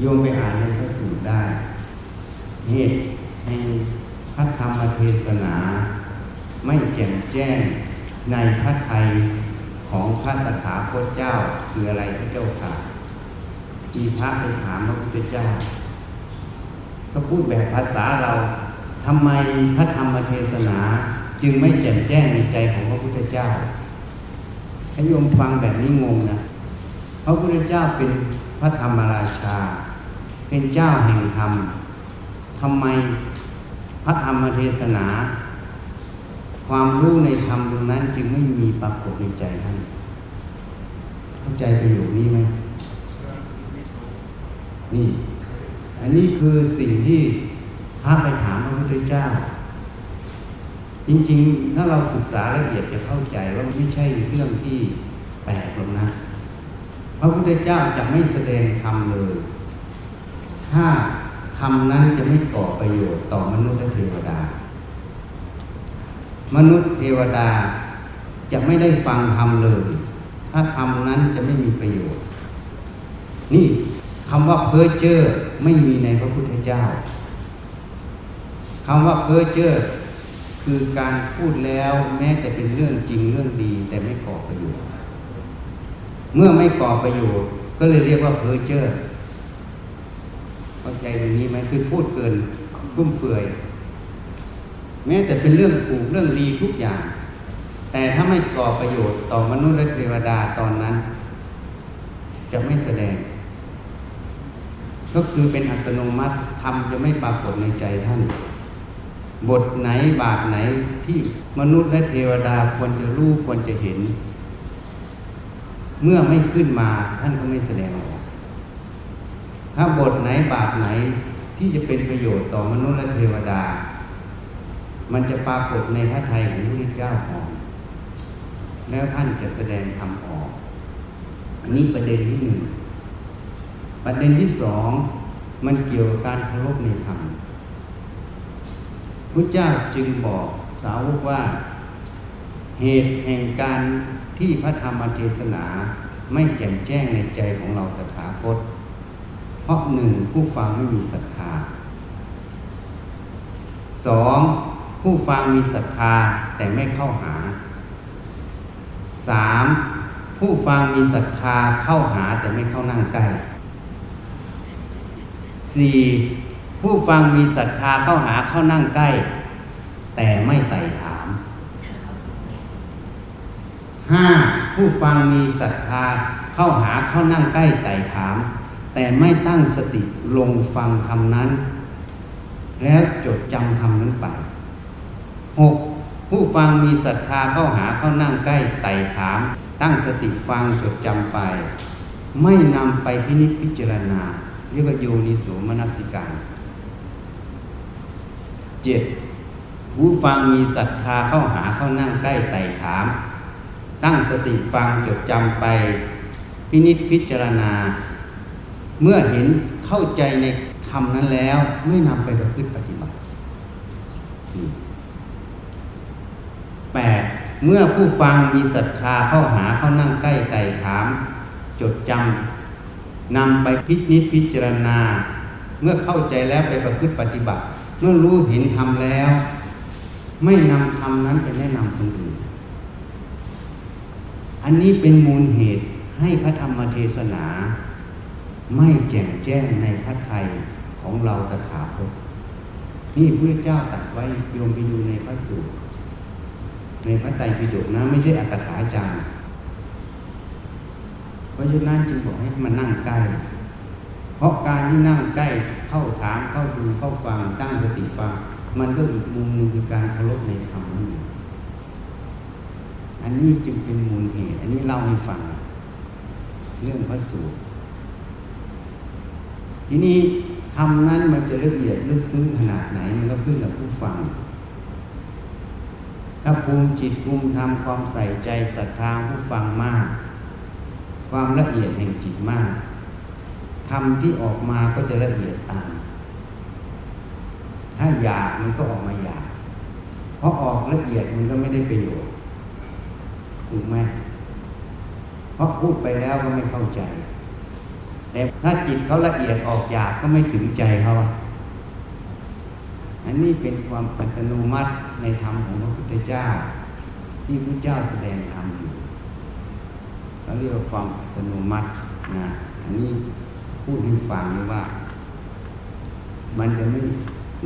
โยมไปอ่านในพระสูตรได้เหตุในพระธรรมเทศนาไม่แจ่มแจ้งในพระทัยของพระตถาคตเจ้าคืออะไรพระเจ้าค่ะมีพระไปถามพระพุทธเจ้าเขาพูดแบบภาษาเราทำไมพระธรรมเทศนาจึงไม่แจ่มแจ้งในใจของพระพุทธเจ้าถ้าโยมฟังแบบนี้งงนะพระพุทธเจ้าเป็นพระธรรมราชาเป็นเจ้าแห่งธรรมทำไมพระธรรมเทศนาความรู้ในธรรมตรงนั้นจึงไม่มีปรากฏในใจท่านเข้าใจประโยคนี้ไหมนี่อันนี้คือสิ่งที่พระไปถามพระพุทธเจ้าจริงๆถ้าเราศึกษาละเอียดจะเข้าใจว่ามันไม่ใช่เรื่องที่แปลกหรอกนะพระพุทธเจ้าจะไม่แสดงธรรมเลยถ้าธรรมนั้นจะไม่ก่อประโยชน์ต่อมนุษย์และเทวดามนุษย์เทวดาจะไม่ได้ฟังธรรมเลยถ้าธรรมนั้นจะไม่มีประโยชน์นี่คำว่าเพ้อเจ้อไม่มีในพระพุทธเจ้าคำว่าเพ้อเจ้อคือการพูดแล้วแม้แต่เป็นเรื่องจริงเรื่องดีแต่ไม่ก่อประโยชน์เมื่อไม่ก่อประโยชน์ก็เลยเรียกว่าเพ้อเจ้อเข้าใจตรงนี้ไหมคือพูดเกินฟุ่มเฟือยแม้แต่เป็นเรื่องถูกเรื่องดีทุกอย่างแต่ถ้าไม่ก่อประโยชน์ต่อมนุษย์และเทวดาตอนนั้นจะไม่แสดงก็คือเป็นอัตโนมัติธรรมจะไม่ปรากฏในใจท่านบทไหนบาทไหนที่มนุษย์และเทวดาควรจะรู้ควรจะเห็นเมื่อไม่ขึ้นมาท่านก็ไม่แสดงออกถ้าบทไหนบาทไหนที่จะเป็นประโยชน์ต่อมนุษย์และเทวดามันจะปรากฏในพระทัยของพระพุทธเจ้าออกแล้วท่านจะแสดงธรรมออกอันนี้ประเด็นที่หนึ่งประเด็นที่สองมันเกี่ยวกับการเคารพในธรรมพระเจ้าจึงบอกสาวกว่าเหตุแห่งการที่พระธรรมเทศนาไม่แจ่มแจ้งในใจของเราตถาคตเพราะหนึ่งผู้ฟังไม่มีศรัทธาสองผู้ฟังมีศรัทธาแต่ไม่เข้าหาสามผู้ฟังมีศรัทธาเข้าหาแต่ไม่เข้านั่งใกล้สี่ผู้ฟังมีศรัทธาเข้าหาเข้านั่งใกล้แต่ไม่ไต่ถามห้าผู้ฟังมีศรัทธาเข้าหาเข้านั่งใกล้ไต่ถามแต่ไม่ตั้งสติลงฟังธรรมนั้นแล้วจดจำธรรมนั้นไปหกผู้ฟังมีศรัทธาเข้าหาเข้านั่งใกล้ไต่ถามตั้งสติฟังจดจำไปไม่นำไปพินิจพิจารณาเรียกว่าโยนิโสมนสิการเจ็ดผู้ฟังมีศรัทธาเข้าหาเข้านั่งใกล้ไต่ถามตั้งสติฟังจดจำไปพินิจพิจารณาเมื่อเห็นเข้าใจในธรรมนั้นแล้วไม่นำไปประพฤติปฏิบัติแปดเมื่อผู้ฟังมีศรัทธาเข้าหาเข้านั่งใกล้ไต่ถามจดจำนำไปพินิจพิจารณาเมื่อเข้าใจแล้วไปประพฤติปฏิบัติเมื่อรู้เห็นธรรมแล้วไม่นำธรรมนั้นไปแนะนำคนอื่นอันนี้เป็นมูลเหตุให้พระธรรมเทศนาไม่แจ่มแจ้งในพระทัยของเราตถาคตนี่พระพุทธเจ้าตรัสไว้โยมไปดูในพระสูตรในพระไตรปิฎกนะไม่ใช่อักขถาจารย์เพราะฉะนั้นจึงบอกให้มานั่งใกล้เพราะการที่นั่งใกล้เข้าถามเข้าดูเข้าฟังตั้งสติฟังมันก็อีกมุมนึงคือการเคารพในธรรมนี่อันนี้จึงเป็นมูลเหตุอันนี้เล่าให้ฟังเรื่องพระสูตรทีนี้ธรรมนั้นมันจะละเอียดลึกซึ้งขนาดไหนมันก็ขึ้นกับผู้ฟังถ้าภูมิจิตภูมิธรรมความใส่ใจศรัทธาผู้ฟังมากความละเอียดแห่งจิตมากธรรมที่ออกมาก็จะละเอียดตามถ้าอยากมันก็ออกมาอยากเพราะออกละเอียดมันก็ไม่ได้ประโยชน์ถูกไหมเพราะพูดไปแล้วก็ไม่เข้าใจ แต่ถ้าจิตเขาละเอียดออกหยาบก็ไม่ถึงใจเขาอันนี้เป็นความอัตโนมัติในธรรมของพระพุทธเจ้าที่พระเจ้าแสดงธรรมอยู่เขาเรียกว่าความอัตโนมัตินะอันนี้พูดให้ฟังเลยว่ามันจะไม่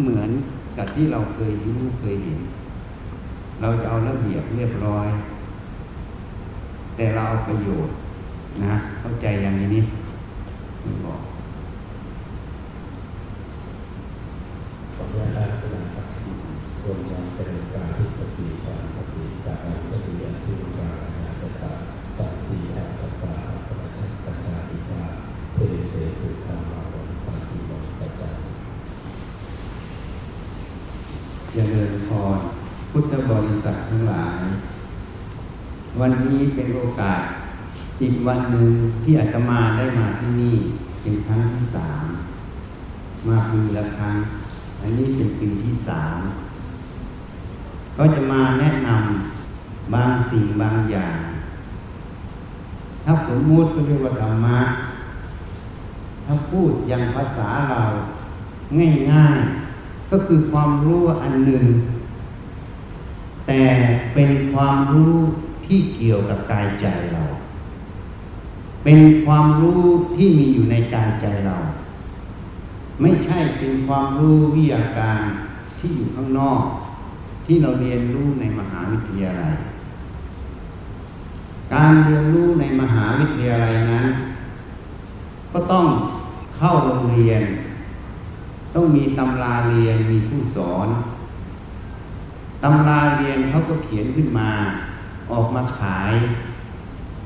เหมือนกับที่เราเคยรู้เคยเห็นเราจะเอาระเบียบเรียบร้อยแต่เราเอาประโยชน์นะเข้าใจอย่างนี้นี่มันบอกขออนุญาตสำหรับคนยังเป็นการทุกข์ปฏิชาปฏิการปฏิญาณที่รู้การงานประกาศสัตติอัตตาประชักประชาธิปาเพื่อเสกผู้ทำมาบนปฏิบัติประจักษ์เจริญพรพุทธบริษัททั้งหลายวันนี้เป็นโอกาสอีกวันหนึ่งที่อาตมาได้มาที่นี่เป็นครั้งที่3มาปีละครั้งอันนี้เป็นปีที่3ก็จะมาแนะนำบางสิ่งบางอย่างถ้าสมมติก็เรียกว่าธรรมะถ้าพูดอย่างภาษาเราง่ายๆก็คือความรู้อันหนึ่งแต่เป็นความรู้ที่เกี่ยวกับกายใจเราเป็นความรู้ที่มีอยู่ในกายใจเราไม่ใช่เป็นความรู้วิทยาการที่อยู่ข้างนอกที่เราเรียนรู้ในมหาวิทยาลัยการเรียนรู้ในมหาวิทยาลัยนั้นก็ต้องเข้าโรงเรียนต้องมีตำราเรียนมีผู้สอนตำราเรียนเขาก็เขียนขึ้นมาออกมาขาย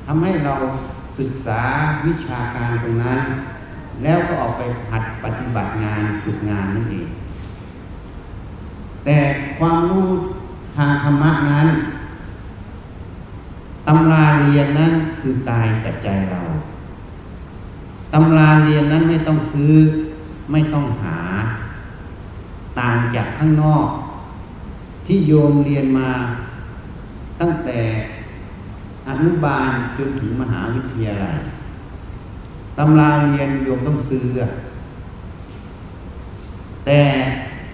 ทำให้เราศึกษาวิชาการตรงนั้นแล้วก็ออกไปหัดปฏิบัติงานฝึกงานนั่นเองแต่ความรู้ทางธรรมะนั้นตำราเรียนนั้นคือกายกับใจเราตำราเรียนนั้นไม่ต้องซื้อไม่ต้องหาต่างจากข้างนอกที่โยมเรียนมาตั้งแต่อนุบาลจนถึงมหาวิทยาลัยตำราเรียนโยมต้องซื้อแต่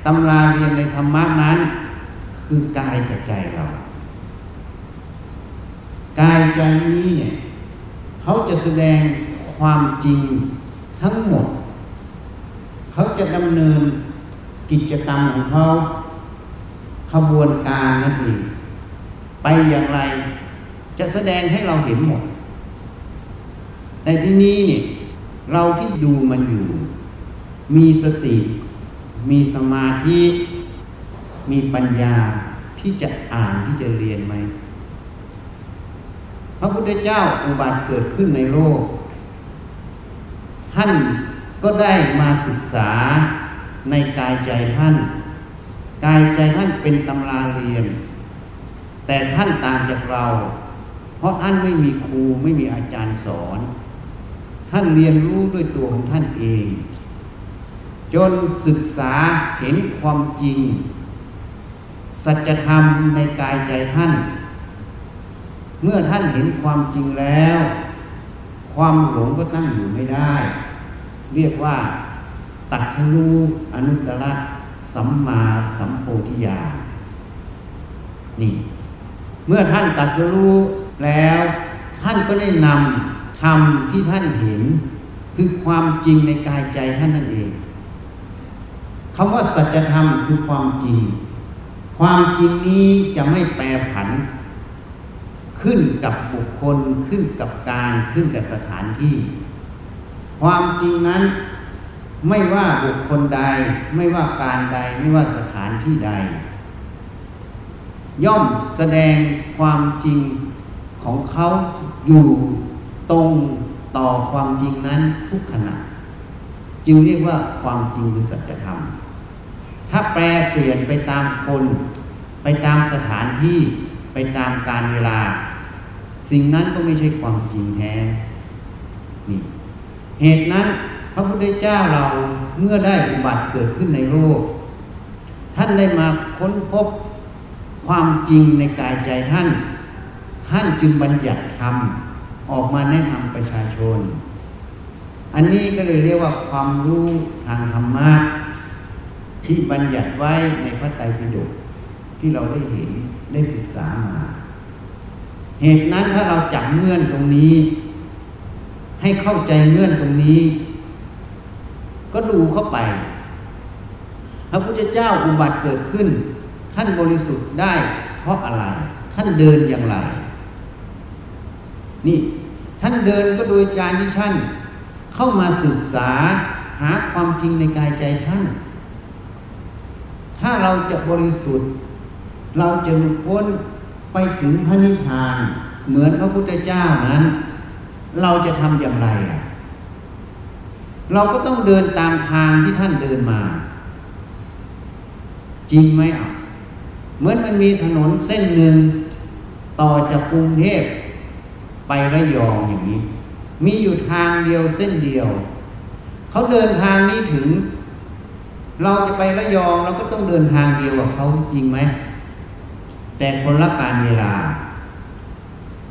ตำราเรียนในธรรมะนั้นคือกายกับใจเรากายใจนี้เนี่ยเขาจะแสดงความจริงทั้งหมดเขาจะดำเนินกิจกรรมของเขาขบวนการนั่นเองไปอย่างไรจะแสดงให้เราเห็นหมดแต่ที่นี้เนี่ยเราที่ดูมันอยู่มีสติมีสมาธิมีปัญญาที่จะอ่านที่จะเรียนไหมพระพุทธเจ้าอุบัติเกิดขึ้นในโลกท่านก็ได้มาศึกษาในกายใจท่านกายใจท่านเป็นตำราเรียนแต่ท่านต่างจากเราเพราะท่านไม่มีครูไม่มีอาจารย์สอนท่านเรียนรู้ด้วยตัวของท่านเองจนศึกษาเห็นความจริงสัจธรรมในกายใจท่านเมื่อท่านเห็นความจริงแล้วความหลงก็ตั้งอยู่ไม่ได้เรียกว่าตัสรู้อนุตตรสัมมาสัมโพธิญาณนี่เมื่อท่านตัสรู้แล้วท่านก็ได้นำธรรมที่ท่านเห็นคือความจริงในกายใจท่านนั่นเองคำว่าสัจธรรมคือความจริงความจริงนี้จะไม่แปรผันขึ้นกับบุคคลขึ้นกับการขึ้นกับสถานที่ความจริงนั้นไม่ว่าบุคคลใดไม่ว่าการใดไม่ว่าสถานที่ใดย่อมแสดงความจริงของเขาอยู่ตรงต่อความจริงนั้นทุกขณะจึงเรียกว่าความจริงคือสัจธรรมถ้าแปรเปลี่ยนไปตามคนไปตามสถานที่ไปตามกาลเวลาสิ่งนั้นก็ไม่ใช่ความจริงแท้นี่เหตุนั้นพระพุทธเจ้าเราเมื่อได้อุบัติเกิดขึ้นในโลกท่านได้มาค้นพบความจริงในกายใจท่านท่านจึงบัญญัติธรรมออกมาแนะนำประชาชน อันนี้ก็เลยเรียกว่าความรู้ทางธรรมะที่บัญญัติไว้ในพระไตรปิฎกที่เราได้เห็นได้ศึกษามาเหตุนั้นถ้าเราจับเงื่อนตรงนี้ให้เข้าใจเงื่อนตรงนี้ก็ดูเข้าไปพระพุทธเจ้าอุบัติเกิดขึ้นท่านบริสุทธิ์ได้เพราะอะไรท่านเดินอย่างไรนี่ท่านเดินก็โดยการที่ท่านเข้ามาศึกษาหาความจริงในกายใจท่านถ้าเราจะบริสุทธิ์เราจะหลุดพ้นไปถึงพระนิพพานเหมือนพระพุทธเจ้านั้นเราจะทำอย่างไรเราก็ต้องเดินตามทางที่ท่านเดินมาจริงไหมอ่ะเหมือนมันมีถนนเส้นหนึ่งต่อจากกรุงเทพไประยองอย่างนี้มีอยู่ทางเดียวเส้นเดียวเขาเดินทางนี้ถึงเราจะไประยองเราก็ต้องเดินทางเดียวกับเขาจริงไหมแต่คนละการเวลา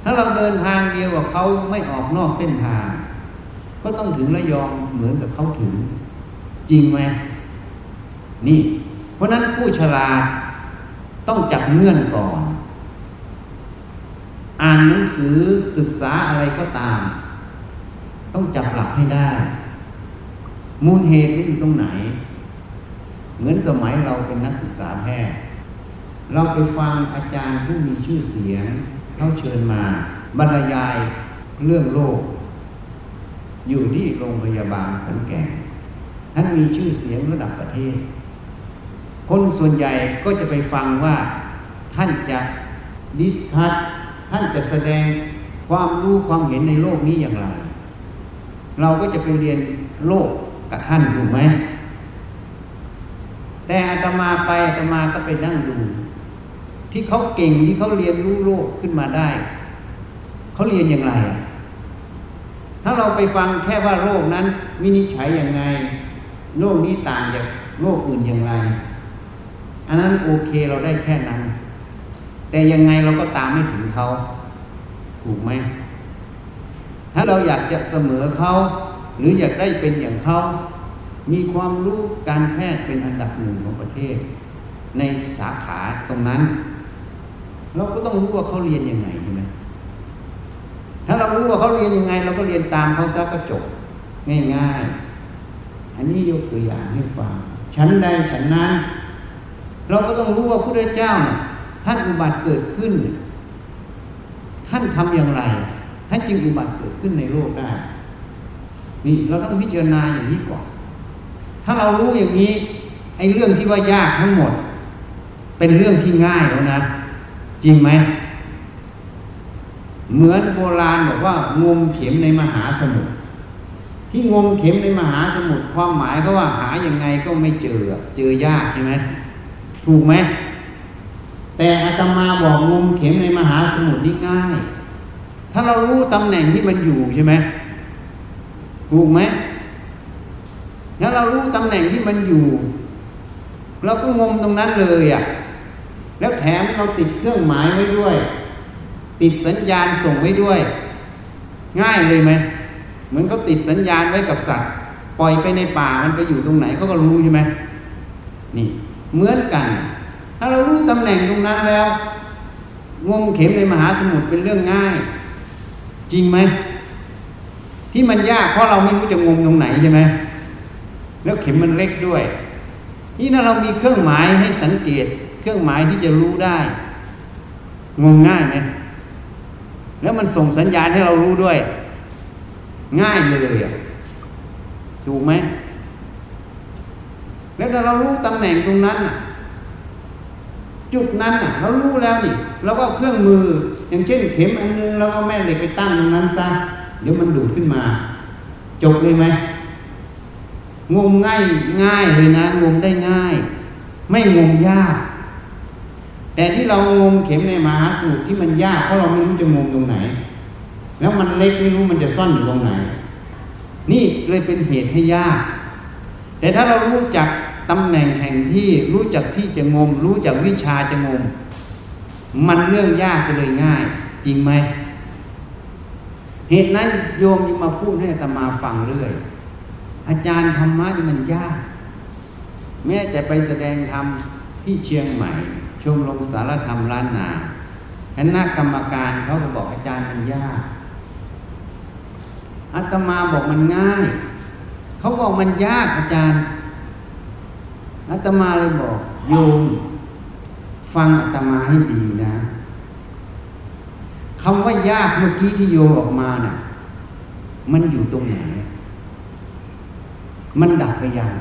ถ้าเราเดินทางเดียวกับเขาไม่ออกนอกเส้นทางก็ต้องถึงระยองเหมือนกับเขาถึงจริงไหมนี่เพราะนั้นผู้ฉลาดต้องจับเงื่อนก่อนอ่านหนังสือศึกษาอะไรก็ตามต้องจับหลักให้ได้มูลเหตุมันอยู่ตรงไหนเหมือนสมัยเราเป็นนักศึกษาแพทย์เราไปฟังอาจารย์ผู้มีชื่อเสียงเขาเชิญมาบรรยายเรื่องโรคอยู่ที่โรงพยาบาลขอนแก่นท่านมีชื่อเสียงระดับประเทศคนส่วนใหญ่ก็จะไปฟังว่าท่านจะดิสคัสท่านจะแสดงความรู้ความเห็นในโลกนี้อย่างไรเราก็จะไปเรียนโลกกับท่านถูกไหมแต่อาตมาไปอาตมาก็ไปนั่งดูที่เขาเก่งที่เขาเรียนรู้โลกขึ้นมาได้เขาเรียนอย่างไรถ้าเราไปฟังแค่ว่าโลกนั้นวินิจฉัยอย่างไรโลกนี้ต่างจากโลกอื่นอย่างไรอันนั้นโอเคเราได้แค่นั้นแต่ยังไงเราก็ตามไม่ถึงเขาถูกไหมถ้าเราอยากจะเสมอเขาหรืออยากได้เป็นอย่างเขามีความรู้การแพทย์เป็นอันดับหนึ่งของประเทศในสาขาตรงนั้นเราก็ต้องรู้ว่าเขาเรียนยังไงใช่ไหมถ้าเรารู้ว่าเขาเรียนยังไงเราก็เรียนตามเขาซะก็จบง่ายๆอันนี้ยกตัวอย่างให้ฟังชั้นใดชั้นนั้นเราก็ต้องรู้ว่าพระพุทธเจ้าท่านอุบัติเกิดขึ้นท่านทำอย่างไรท่านจึงอุบัติเกิดขึ้นในโลกได้นี่เราต้องพิจารณาอย่างนี้ก่อนถ้าเรารู้อย่างนี้ไอ้เรื่องที่ว่ายากทั้งหมดเป็นเรื่องที่ง่ายแล้วนะจริงไหมเหมือนโบราณบอกว่างมเข็มในมหาสมุทรที่งมเข็มในมหาสมุทรความหมายก็ว่าหายังไงก็ไม่เจอเจอยากใช่ไหมถูกไหมแต่อาตมาบอกงมเข็มในมหาสมุทรนี่ง่ายถ้าเรารู้ตำแหน่งที่มันอยู่ใช่ไหมถูกไหมถ้าเรารู้ตำแหน่งที่มันอยู่เราก็งมตรงนั้นเลยอ่ะแล้วแถมเราติดเครื่องหมายไว้ด้วยติดสัญญาณส่งไว้ด้วยง่ายเลยไหมเหมือนเขาติดสัญญาณไว้กับสัตว์ปล่อยไปในป่ามันไปอยู่ตรงไหนเขาก็รู้ใช่ไหมนี่เหมือนกันถ้าเรารู้ตำแหน่งตรงนั้นแล้วงมเข็มในมหาสมุทรเป็นเรื่องง่ายจริงไหมที่มันยากเพราะเราไม่รู้จะงมตรงไหนใช่ไหมแล้วเข็มมันเล็กด้วยนี่ถ้าเรามีเครื่องหมายให้สังเกตเครื่องหมายที่จะรู้ได้งมง่ายไหมแล้วมันส่งสัญญาณให้เรารู้ด้วยง่ายเลยอ่ะถูกไหมแล้วถ้าเรารู้ตำแหน่งตรงนั้นจุดนั้นเรารู้แล้วนี่เราก็เครื่องมืออย่างเช่นเข็มอันนึงเราเอาแม่เหล็กไปตั้งตรงนั้นซะเดี๋ยวมันดูดขึ้นมาจบเลยไหมงมง่ายง่ายเลยนะงมได้ง่ายไม่งมยากแต่ที่เรางมเข็มในมหาสมุทรที่มันยากเพราะเราไม่รู้จะงมตรงไหนแล้วมันเล็กไม่รู้มันจะซ่อนอยู่ตรงไหนนี่เลยเป็นเหตุให้ยากแต่ถ้าเรารู้จักตำแหน่งแห่งที่รู้จักที่จะงมรู้จักวิชาจะงมมันเรื่องยากก็เลยง่ายจริงไหม เหตุนั้นโยมยังมาพูดให้อาตมาฟังเรื่อยอาจารย์ธรรมะนี่มันยากแม้แต่ไปแสดงธรรมที่เชียงใหม่ชมรมสารธรรมล้านนาคณะกรรมการเขาก็บอกอาจารย์มันยากอาตมาบอกมันง่ายเขาบอกมันยากอาจารย์อาตมาเลยบอกโยมฟังอาตมาให้ดีนะคำว่ายากเมื่อกี้ที่โยมออกมาน่ะมันอยู่ตรงไหนมันดับไปยัง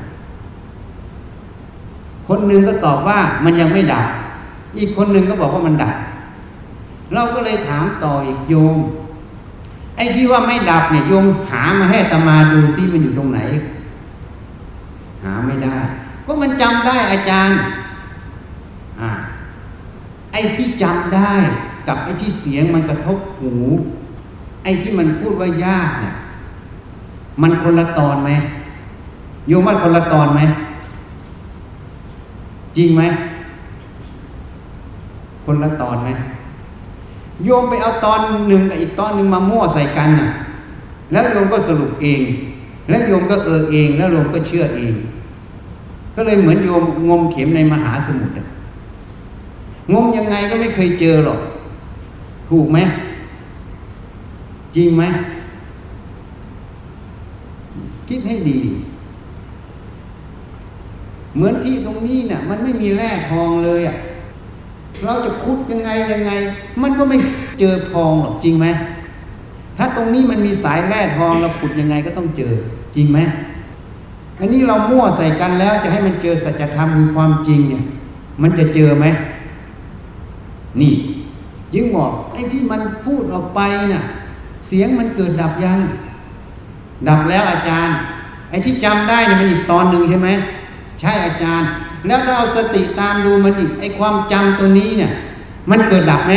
คนหนึ่งก็ตอบว่ามันยังไม่ดับอีกคนหนึ่งก็บอกว่ามันดับเราก็เลยถามต่ออีกโยมไอ้ที่ว่าไม่ดับเนี่ยโยมหามาให้อาตมาดูซิมันอยู่ตรงไหนหาไม่ได้ก็มันจำได้อาจารย์ไอ้ที่จำได้กับไอ้ที่เสียงมันกระทบหูไอ้ที่มันพูดว่ายากเนี่ยมันคนละตอนไหมโยมว่าคนละตอนไหมจริงไหมคนละตอนไหมโยมไปเอาตอนหนึ่งกับอีกตอนหนึ่งมามั่วใส่กันน่ะแล้วโยมก็สรุปเองแล้วโยมก็เองแล้วโยมก็เชื่อเองก็เลยเหมือนโยมงมเข็มในมหาสมุทรงมยังไงก็ไม่เคยเจอหรอกถูกไหมจริงไหมคิดให้ดีเหมือนที่ตรงนี้น่ะมันไม่มีแร่ทองเลยอ่ะเราจะขุดยังไงมันก็ไม่เจอทองหรอกจริงไหมถ้าตรงนี้มันมีสายแร่ทองเราขุดยังไงก็ต้องเจอจริงไหมอันนี้เรามั่วใส่กันแล้วจะให้มันเจอสัจธรรมคือความจริงเนี่ยมันจะเจอไหมนี่ยิ่งบอกไอ้ที่มันพูดออกไปน่ะเสียงมันเกิดดับยังดับแล้วอาจารย์ไอ้ที่จำได้เนี่ยมันอีกตอนหนึ่งใช่ไหมใช่อาจารย์แล้วถ้าเอาสติตามดูมันอีกไอ้ความจำตัวนี้เนี่ยมันเกิดดับไหม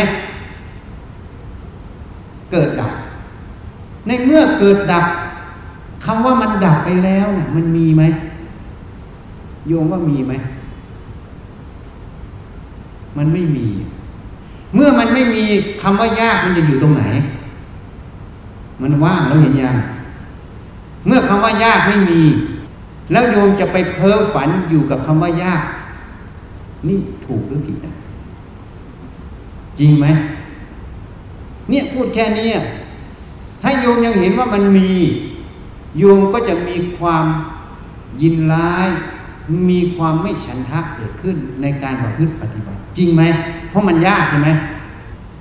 เกิดดับในเมื่อเกิดดับคำว่ามันดับไปแล้วเนี่ยมันมีไหมโยมว่ามีไหมมันไม่มีเมื่อมันไม่มีคำว่ายากมันจะอยู่ตรงไหนมันว่างแล้วเห็นยังเมื่อคำว่ายากไม่มีแล้วโยมจะไปเพ้อฝันอยู่กับคำว่ายากนี่ถูกหรือผิดนะจริงไหมเนี่ยพูดแค่นี้ถ้าโยมยังเห็นว่ามันมีโยมก็จะมีความยินร้ายมีความไม่ฉันทะเกิดขึ้นในการประพฤติปฏิบัติจริงไหมเพราะมันยากใช่ไหม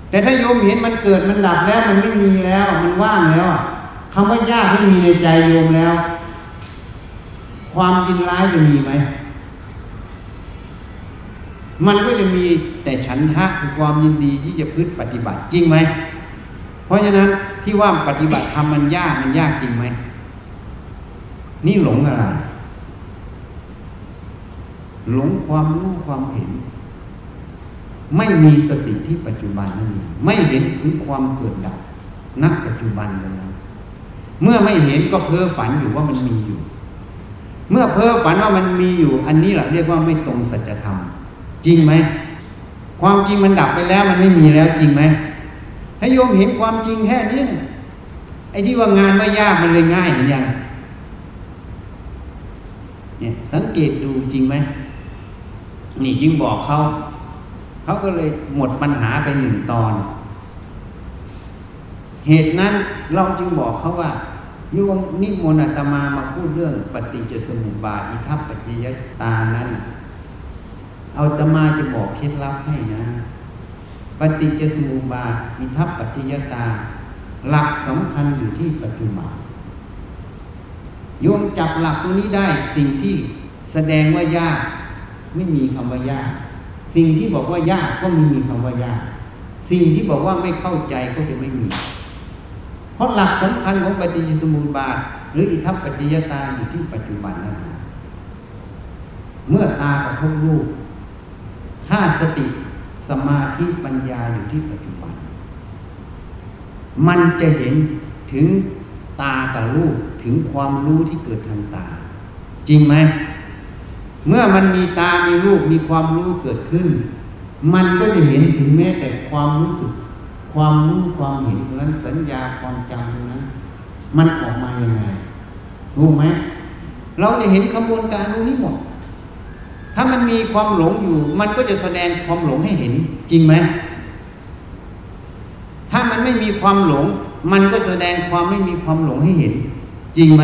แต่ถ้าโยมเห็นมันเกิดมันดับแล้วมันไม่มีแล้วมันว่างแล้วคำว่ายากไม่มีในใจโยมแล้วความยินร้ายจะมีไหมมันก็จะมีแต่ฉันทะคือความยินดีที่จะพึ่งปฏิบัติจริงไหมเพราะฉะนั้นที่ว่าปฏิบัติธรรมมันยากจริงไหมนี่หลงอะไรหลงความรู้ความเห็นไม่มีสติที่ปัจจุบันนั่นเองไม่เห็นถึงความเกิดดับณปัจจุบันเลยเมื่อไม่เห็นก็เพ้อฝันอยู่ว่ามันมีอยู่เมื่อเพ้อฝันว่ามันมีอยู่อันนี้แหละเรียกว่าไม่ตรงสัจธรรมจริงไหมความจริงมันดับไปแล้วมันไม่มีแล้วจริงไหมให้โยมเห็นความจริงแค่นี้เนี่ยไอ้ที่ว่างานไม่ยากมันเลยง่ายอย่างเนี่ยสังเกตดูจริงไหมนี่ยิ่งบอกเขาก็เลยหมดปัญหาไปหนึ่งตอนเหตุนั้นเราจึงบอกเขาว่าโยมนิมนต์อาตมามาพูดเรื่องปฏิจจสมุปบาทอิทัปปัจจยตานั้นอาตมาจะบอกเคล็ดลับให้นะปฏิจจสมุปบาทอิทัปปัจจยตาหลักสำคัญอยู่ที่ปัจจุบันโยมจับหลักตัวนี้ได้สิ่งที่แสดงว่ายากไม่มีคำว่ายากสิ่งที่บอกว่ายากก็ไม่มีคำว่ายากสิ่งที่บอกว่าไม่เข้าใจก็จะไม่มีเพราะหลักสำคัญของปฏิจจสมุปบาทหรืออิทัปปัจจยตาอยู่ที่ปัจจุบันนั่นเองเมื่อตากระทบรูปถ้าสติสมาธิปัญญาอยู่ที่ปัจจุบันมันจะเห็นถึงตากับรูปถึงความรู้ที่เกิดทางตาจริงไหมเมื่อมันมีตามีรูปมีความรู้เกิดขึ้นมันก็จะเห็นถึงแม้แต่ความรู้สึก ความรู้ความเห็นตรงนั้นสัญญาความจำตรงนั้นมันออกมาอย่างไรรู้ไหมเราจะเห็นขบวนการตรงนี้หมดถ้ามันมีความหลงอยู่มันก็จะแสดงความหลงให้เห็นจริงไหมถ้ามันไม่มีความหลงมันก็แสดงความไม่มีความหลงให้เห็นจริงไหม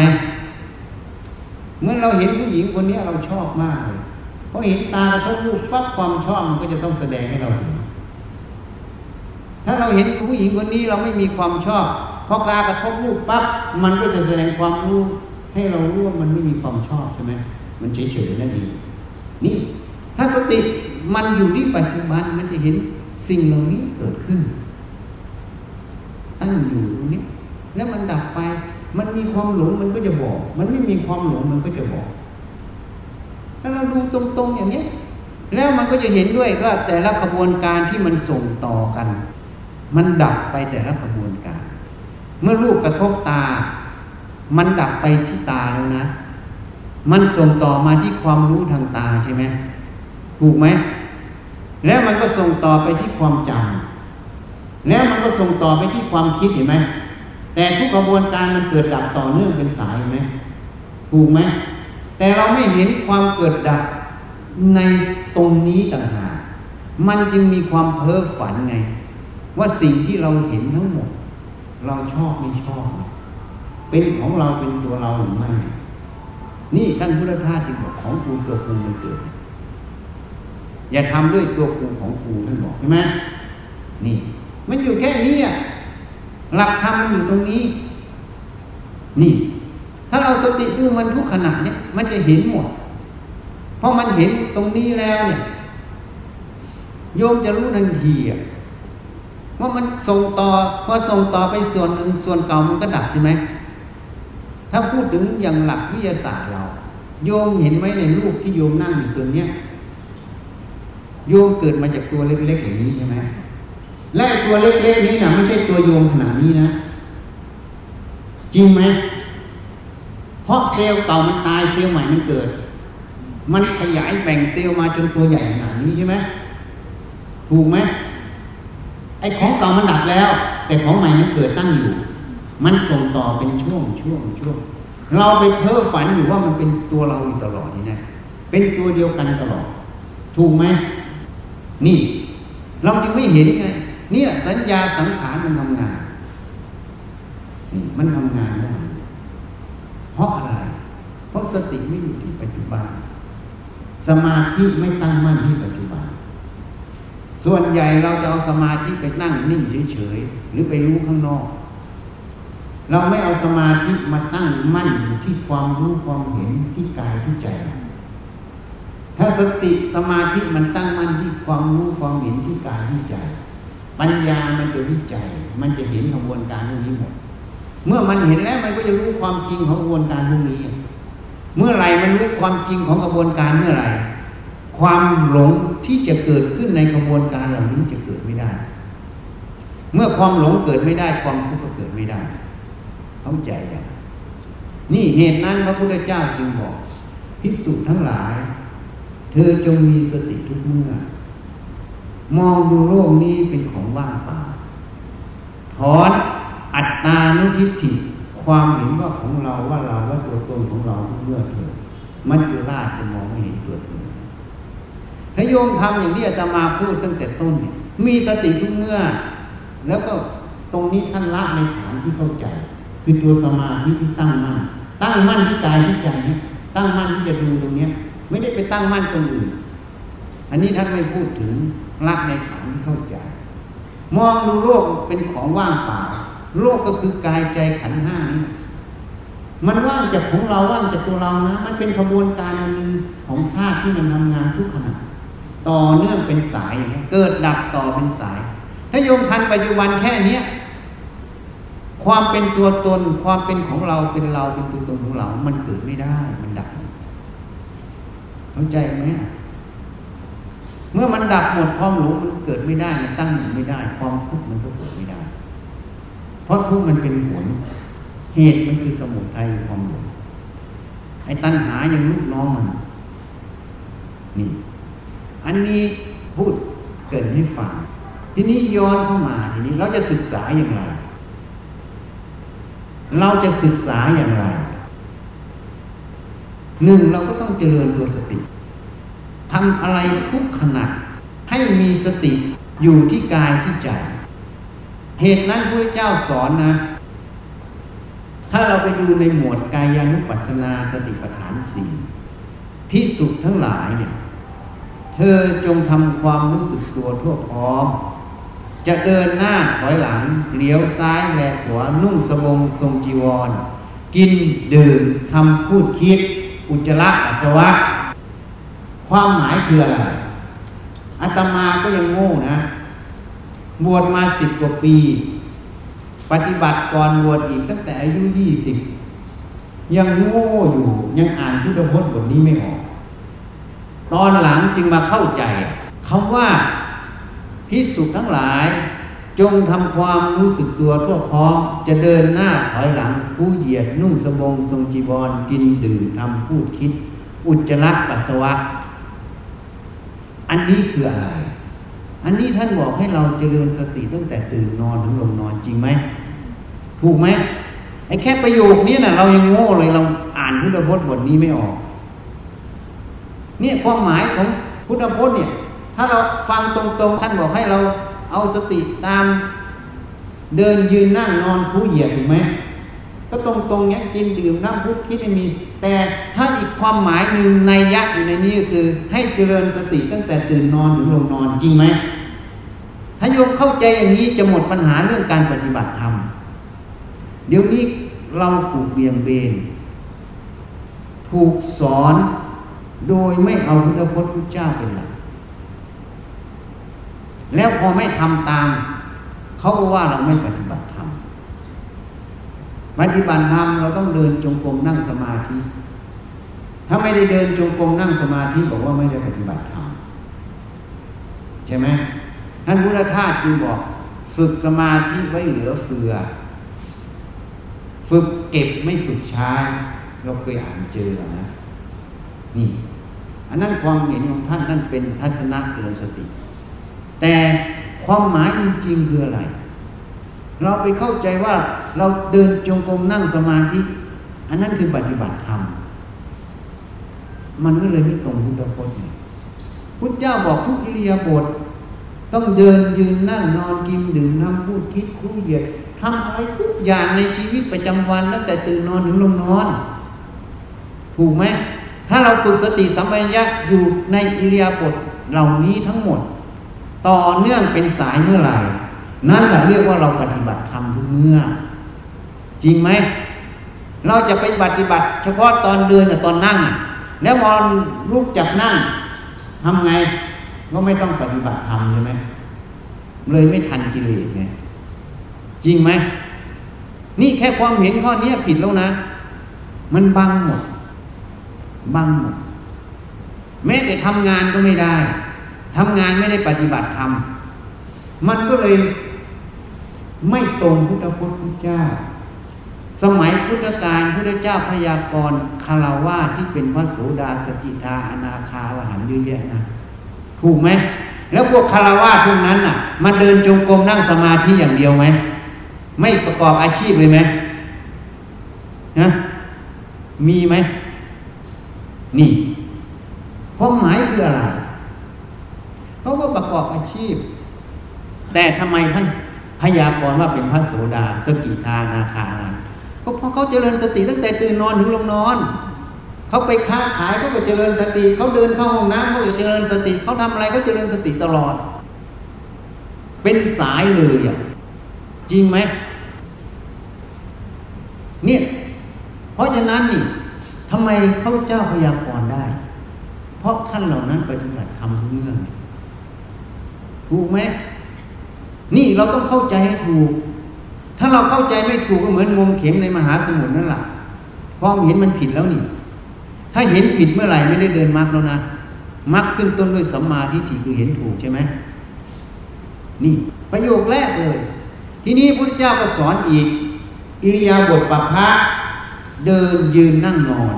เมื่อเราเห็นผู้หญิงคนนี้เราชอบมากเลยพอเห็นตาเขาลูกปั๊บความชอบมันก็จะต้องแสดงให้เราเห็นถ้าเราเห็นผู้หญิงคนนี้เราไม่มีความชอบพอตากระทบลูกปั๊บมันก็จะแสดงความรู้ให้เรารู้ว่ามันไม่มีความชอบใช่ไหมมันเฉยๆนั่นเองนี่ถ้าสติมันอยู่ที่ปัจจุบันมันจะเห็นสิ่งเหล่านี้เกิดขึ้นตั้งอยู่ตรงนี้แล้วมันดับไปมันมีความหลงมันก็จะบอกมันไม่มีความหลงมันก็จะบอกถ้าเราดูตรงๆอย่างนี้แล้วมันก็จะเห็นด้วยว่าแต่ละกระบวนการที่มันส่งต่อกันมันดับไปแต่ละกระบวนการเมื่อรูปกระทบตามันดับไปที่ตาแล้วนะมันส่งต่อมาที่ความรู้ทางตาใช่ไหมถูกไหมแล้วมันก็ส่งต่อไปที่ความจำแล้วมันก็ส่งต่อไปที่ความคิดเห็นไหมแต่ทุกกระบวนการมันเกิดดับต่อเนื่องเป็นสายไหมถูกไหมแต่เราไม่เห็นความเกิดดับในตรงนี้ต่างหากมันจึงมีความเพ้อฝันไงว่าสิ่งที่เราเห็นทั้งหมดเราชอบไม่ชอบเป็นของเราเป็นตัวเราหรือไม่นี่ท่านพุทธทาสจึงบอกของกูตัวกูมันเกิดอย่าทำด้วยตัวกูของกูท่านบอกใช่ไหมนี่มันอยู่แค่นี้อ่ะหลักธรรมมันอยู่ตรงนี้นี่ถ้าเราสติดูมันทุกขณะเนี่ยมันจะเห็นหมดเพราะมันเห็นตรงนี้แล้วเนี่ยโยมจะรู้ทันทีอ่ะว่ามันส่งต่อพอส่งต่อไปส่วนหนึ่งส่วนเก่ามันก็ดับใช่ไหมถ้าพูดถึงอย่างหลักวิทยาศาสตร์เราโยมเห็นไหมในรูปที่โยมนั่งอยู่ตัวเนี้ยโยมเกิดมาจากตัวเล็กๆอย่างนี้ใช่ไหมและตัวเล็กๆนี้นะไม่ใช่ตัวโยมขนาดนี้นะจริงไหมเพราะเซลล์เก่ามันตายเซลล์ใหม่มันเกิดมันขยายแบ่งเซลล์มาจนตัวใหญ่ขนาดนี้ใช่ไหมถูกไหมไอ้ของเก่ามันดับแล้วแต่ของใหม่มันเกิดตั้งอยู่มันส่งต่อเป็นช่วงเราไปเพ้อฝันอยู่ว่ามันเป็นตัวเราอยู่ตลอดนี่นะเป็นตัวเดียวกันตลอดถูกไหมนี่เราจึงไม่เห็นไงนี่สัญญาสังขารมันทำงานนี่มันทำงานได้เพราะอะไรเพราะสติไม่อยู่ที่ปัจจุบันสมาธิไม่ตั้งมั่นที่ปัจจุบันส่วนใหญ่เราจะเอาสมาธิไปนั่งนิ่งเฉยๆหรือไปรู้ข้างนอกเราไม่เอาสมาธิมาตั้งมั่นอยู่ที่ความรู้ความเห็นที่กายที่ใจถ้าสติสมาธิมันตั้งมั่นที่ความรู้ความเห็นที่กายที่ใจปัญญามันจะวิจัยมันจะเห็นกระบวนการพวกนี้หมดเมื่อมันเห็นแล้วมันก็จะรู้ความจริงของกระบวนการพวกนี้เมื่อไหร่มันรู้ความจริงของกระบวนการเมื่อไหร่ความหลงที่จะเกิดขึ้นในกระบวนการเหล่านี้จะเกิดไม่ได้เมื่อความหลงเกิดไม่ได้ความทุกข์ก็เกิดไม่ได้เข้าใจอย่างนี่เหตุนั้นพระพุทธเจ้าจึงบอกภิกษุทั้งหลายเธอจงมีสติทุกเมื่อมองดูโลกนี้เป็นของว่างเปล่าถอนอัตตานุทิฏฐิความเห็นว่าของเราว่าเราว่าตัวตนของเราทุกเมื่อเธอมัจจุราชจะมองไม่เห็นตัวเธอถ้าโยมทำอย่างที่อาตมาพูดตั้งแต่ต้นมีสติทุกเมื่อแล้วก็ตรงนี้ท่านละในฐานที่เข้าใจคือตัวสมาธิที่ตั้งมั่นที่กายที่ใจตั้งมั่นที่จะดูตรงนี้ไม่ได้ไปตั้งมั่นตรงอื่นอันนี้ท่านไม่พูดถึงละในฐานที่เข้าใจมองดูโลกเป็นของว่างเปล่าโลกก็คือกายใจขันธ์ห้านี่มันว่างจากของเราว่างจากตัวเรานะมันเป็นกระบวนการนึงของธาตุที่มันทำงานทุกขณะต่อเนื่องเป็นสายอย่างนี้เกิดดับต่อเป็นสายถ้าโยมทันปัจจุบันแค่นี้ความเป็นตัวตนความเป็นของเราเป็นเราเป็นตัวตนของเรามันเกิดไม่ได้มันดับเข้าใจไหมเมื่อมันดับหมดความหลงมันเกิดไม่ได้มันตั้งอยู่ไม่ได้ความทุกข์มันก็เกิดไม่ได้เพราะทุกข์มันเป็นผลเหตุมันคือสมุทัยความหลงไอ้ตัณหายังลูกน้องมันนี่อันนี้พูดเกิดให้ฟัง ทีนี้ย้อนเข้ามาทีนี้เราจะศึกษาอย่างไรเราจะศึกษาอย่างไรหนึ่งเราก็ต้องเจริญตัวสติทำอะไรทุกขณะให้มีสติอยู่ที่กายที่ใจเหตุนั้นพระเจ้าสอนนะถ้าเราไปดูในหมวดกายานุปัสสนาสติปัฏฐานสี่ภิกษุทั้งหลายเนี่ยเธอจงทำความรู้สึกตัวทั่วพร้อมจะเดินหน้าถอยหลังเลี้ยวซ้ายแลขวานุ่งสบงทรงจีวรกินดื่มทำพูดคิดอุจจาระปัสสาวะความหมายคืออะไรอาตมาก็ยังโง่นะบวชมา10 กว่าปีปฏิบัติก่อนบวชอีกตั้งแต่อายุ20ยังโง่อยู่ยังอ่านพุทธพจน์บทนี้ไม่ออกตอนหลังจึงมาเข้าใจคำว่าภิกษุทั้งหลายจงทำความรู้สึกตัวทั่วพร้อมจะเดินหน้าถอยหลังผู้เหยียดนุ่งสบงทรงจีวรกินดื่มทำพูดคิดอุจจาระปัสสาวะอันนี้คืออะไรอันนี้ท่านบอกให้เราเจริญสติตั้งแต่ตื่นนอนถึงลงนอนจริงไหมถูกไหมไอ้แค่ประโยคนี้นะเรายังโง่เลยเราอ่านพุทธพจน์บทนี้ไม่ออกเนี่ยความหมายของพุทธพจน์เนี่ยถ้าเราฟังตรงๆท่านบอกให้เราเอาสติตามเดินยืนนั่งนอนผู้เหยียดถูกไหมก็ตรงๆเนี้ยกินดื่มน้ำพุทธคิดไม่มีแต่ถ้าอีกความหมายหนึ่งในยักษ์อยู่ในนี้คือให้เจริญสติตั้งแต่ตื่นนอนถึงลงนอนจริงไหมถ้าโยมเข้าใจอย่างนี้จะหมดปัญหาเรื่องการปฏิบัติธรรมเดี๋ยวนี้เราถูกเบี่ยงเบนถูกสอนโดยไม่เอาพุทธพจน์พระเจ้าเป็นหลักแล้วพอไม่ทำตามเขาก็ว่าเราไม่ปฏิบัติธรรมปฏิบัติธรรมเราต้องเดินจงกรมนั่งสมาธิถ้าไม่ได้เดินจงกรมนั่งสมาธิบอกว่าไม่ได้ปฏิบัติธรรมใช่ไหมท่านพุทธทาสจึงบอกฝึกสมาธิไว้เหลือเฟือฝึกเก็บไม่ฝึกใช้เราเคยอ่านเจอแล้วนะนี่อันนั้นความเห็นของท่านนั่นเป็นทัศนะเตือนสติแต่ความหมายจริงๆคืออะไรเราไปเข้าใจว่าเราเดินจงกรมนั่งสมาธิอันนั้นคือปฏิบัติธรรมมันก็เลยไม่ตรงพุทธพจน์เนี่ยพุทธเจ้าบอกทุกอิริยาบถต้องเดินยืนนั่งนอนกินดื่มน้ำพูดคิดคู่เหยียดทำอะไรทุกอย่างในชีวิตประจำวันตั้งแต่ตื่นนอนถึงลงนอนถูกไหมถ้าเราฝึกสติสัมปชัญญะอยู่ในอิริยาบถเหล่านี้ทั้งหมดต่อเนื่องเป็นสายเมื่อไหร่นั่นแหละเรียกว่าเราปฏิบัติธรรมทุกเมื่อจริงไหมเราจะไปปฏิบัติเฉพาะตอนเดินกับตอนนั่งแล้วพอลุกจากนั่งทำไงก็ไม่ต้องปฏิบัติธรรมใช่ไหมเลยไม่ทันกิเลสไงจริงไหมนี่แค่ความเห็นข้อนี้ผิดแล้วนะมันบังหมดแม้แต่ทำงานก็ไม่ได้ทำงานไม่ได้ปฏิบัติธรรมมันก็เลยไม่ตรงพุทธพจน์พระเจ้าสมัยพุทธกาลพุทธเจ้าพยากรณ์ฆราวาสที่เป็นพระโสดาสกิทาอนาคาอรหันต์เยอะแยะนะถูกไหมแล้วพวกฆราวาสพวกนั้นน่ะมันเดินจงกรมนั่งสมาธิอย่างเดียวไหมไม่ประกอบอาชีพเลยไหมนะมีไหมนี่ความหมายคืออะไรเขาก็ประกอบอาชีพแต่ทำไมท่านพยากรณ์ว่าเป็นพระโสดาสกิทานาคาก็เพราะเขาเจริญสติตั้งแต่ตื่นนอนถึงลงนอนเขาไปค้าขายเขาก็เจริญสติเขาเดินเข้าห้องน้ำเขาก็เจริญสติเขาทำอะไรเขาเจริญสติตลอดเป็นสายเลยอ่ะจริงไหมเนี่ยเพราะฉะนั้นนี่ทำไมพระเจ้าพยากรณ์ได้เพราะท่านเหล่านั้นปฏิบัติธรรมทุกเรื่องถูกไหมนี่เราต้องเข้าใจให้ถูกถ้าเราเข้าใจไม่ถูกก็เหมือนงมเข็มในมหาสมุทรนั่นแหละความเห็นมันผิดแล้วนี่ถ้าเห็นผิดเมื่อไหร่ไม่ได้เดินมรรคแล้วนะมรรคขึ้นต้นด้วยสัมมาทิฏฐิคือเห็นถูกใช่ไหมนี่ประโยคแรกเลยทีนี้พระพุทธเจ้าก็สอนอีกอิริยาบถปัพพะเดินยืนนั่งนอน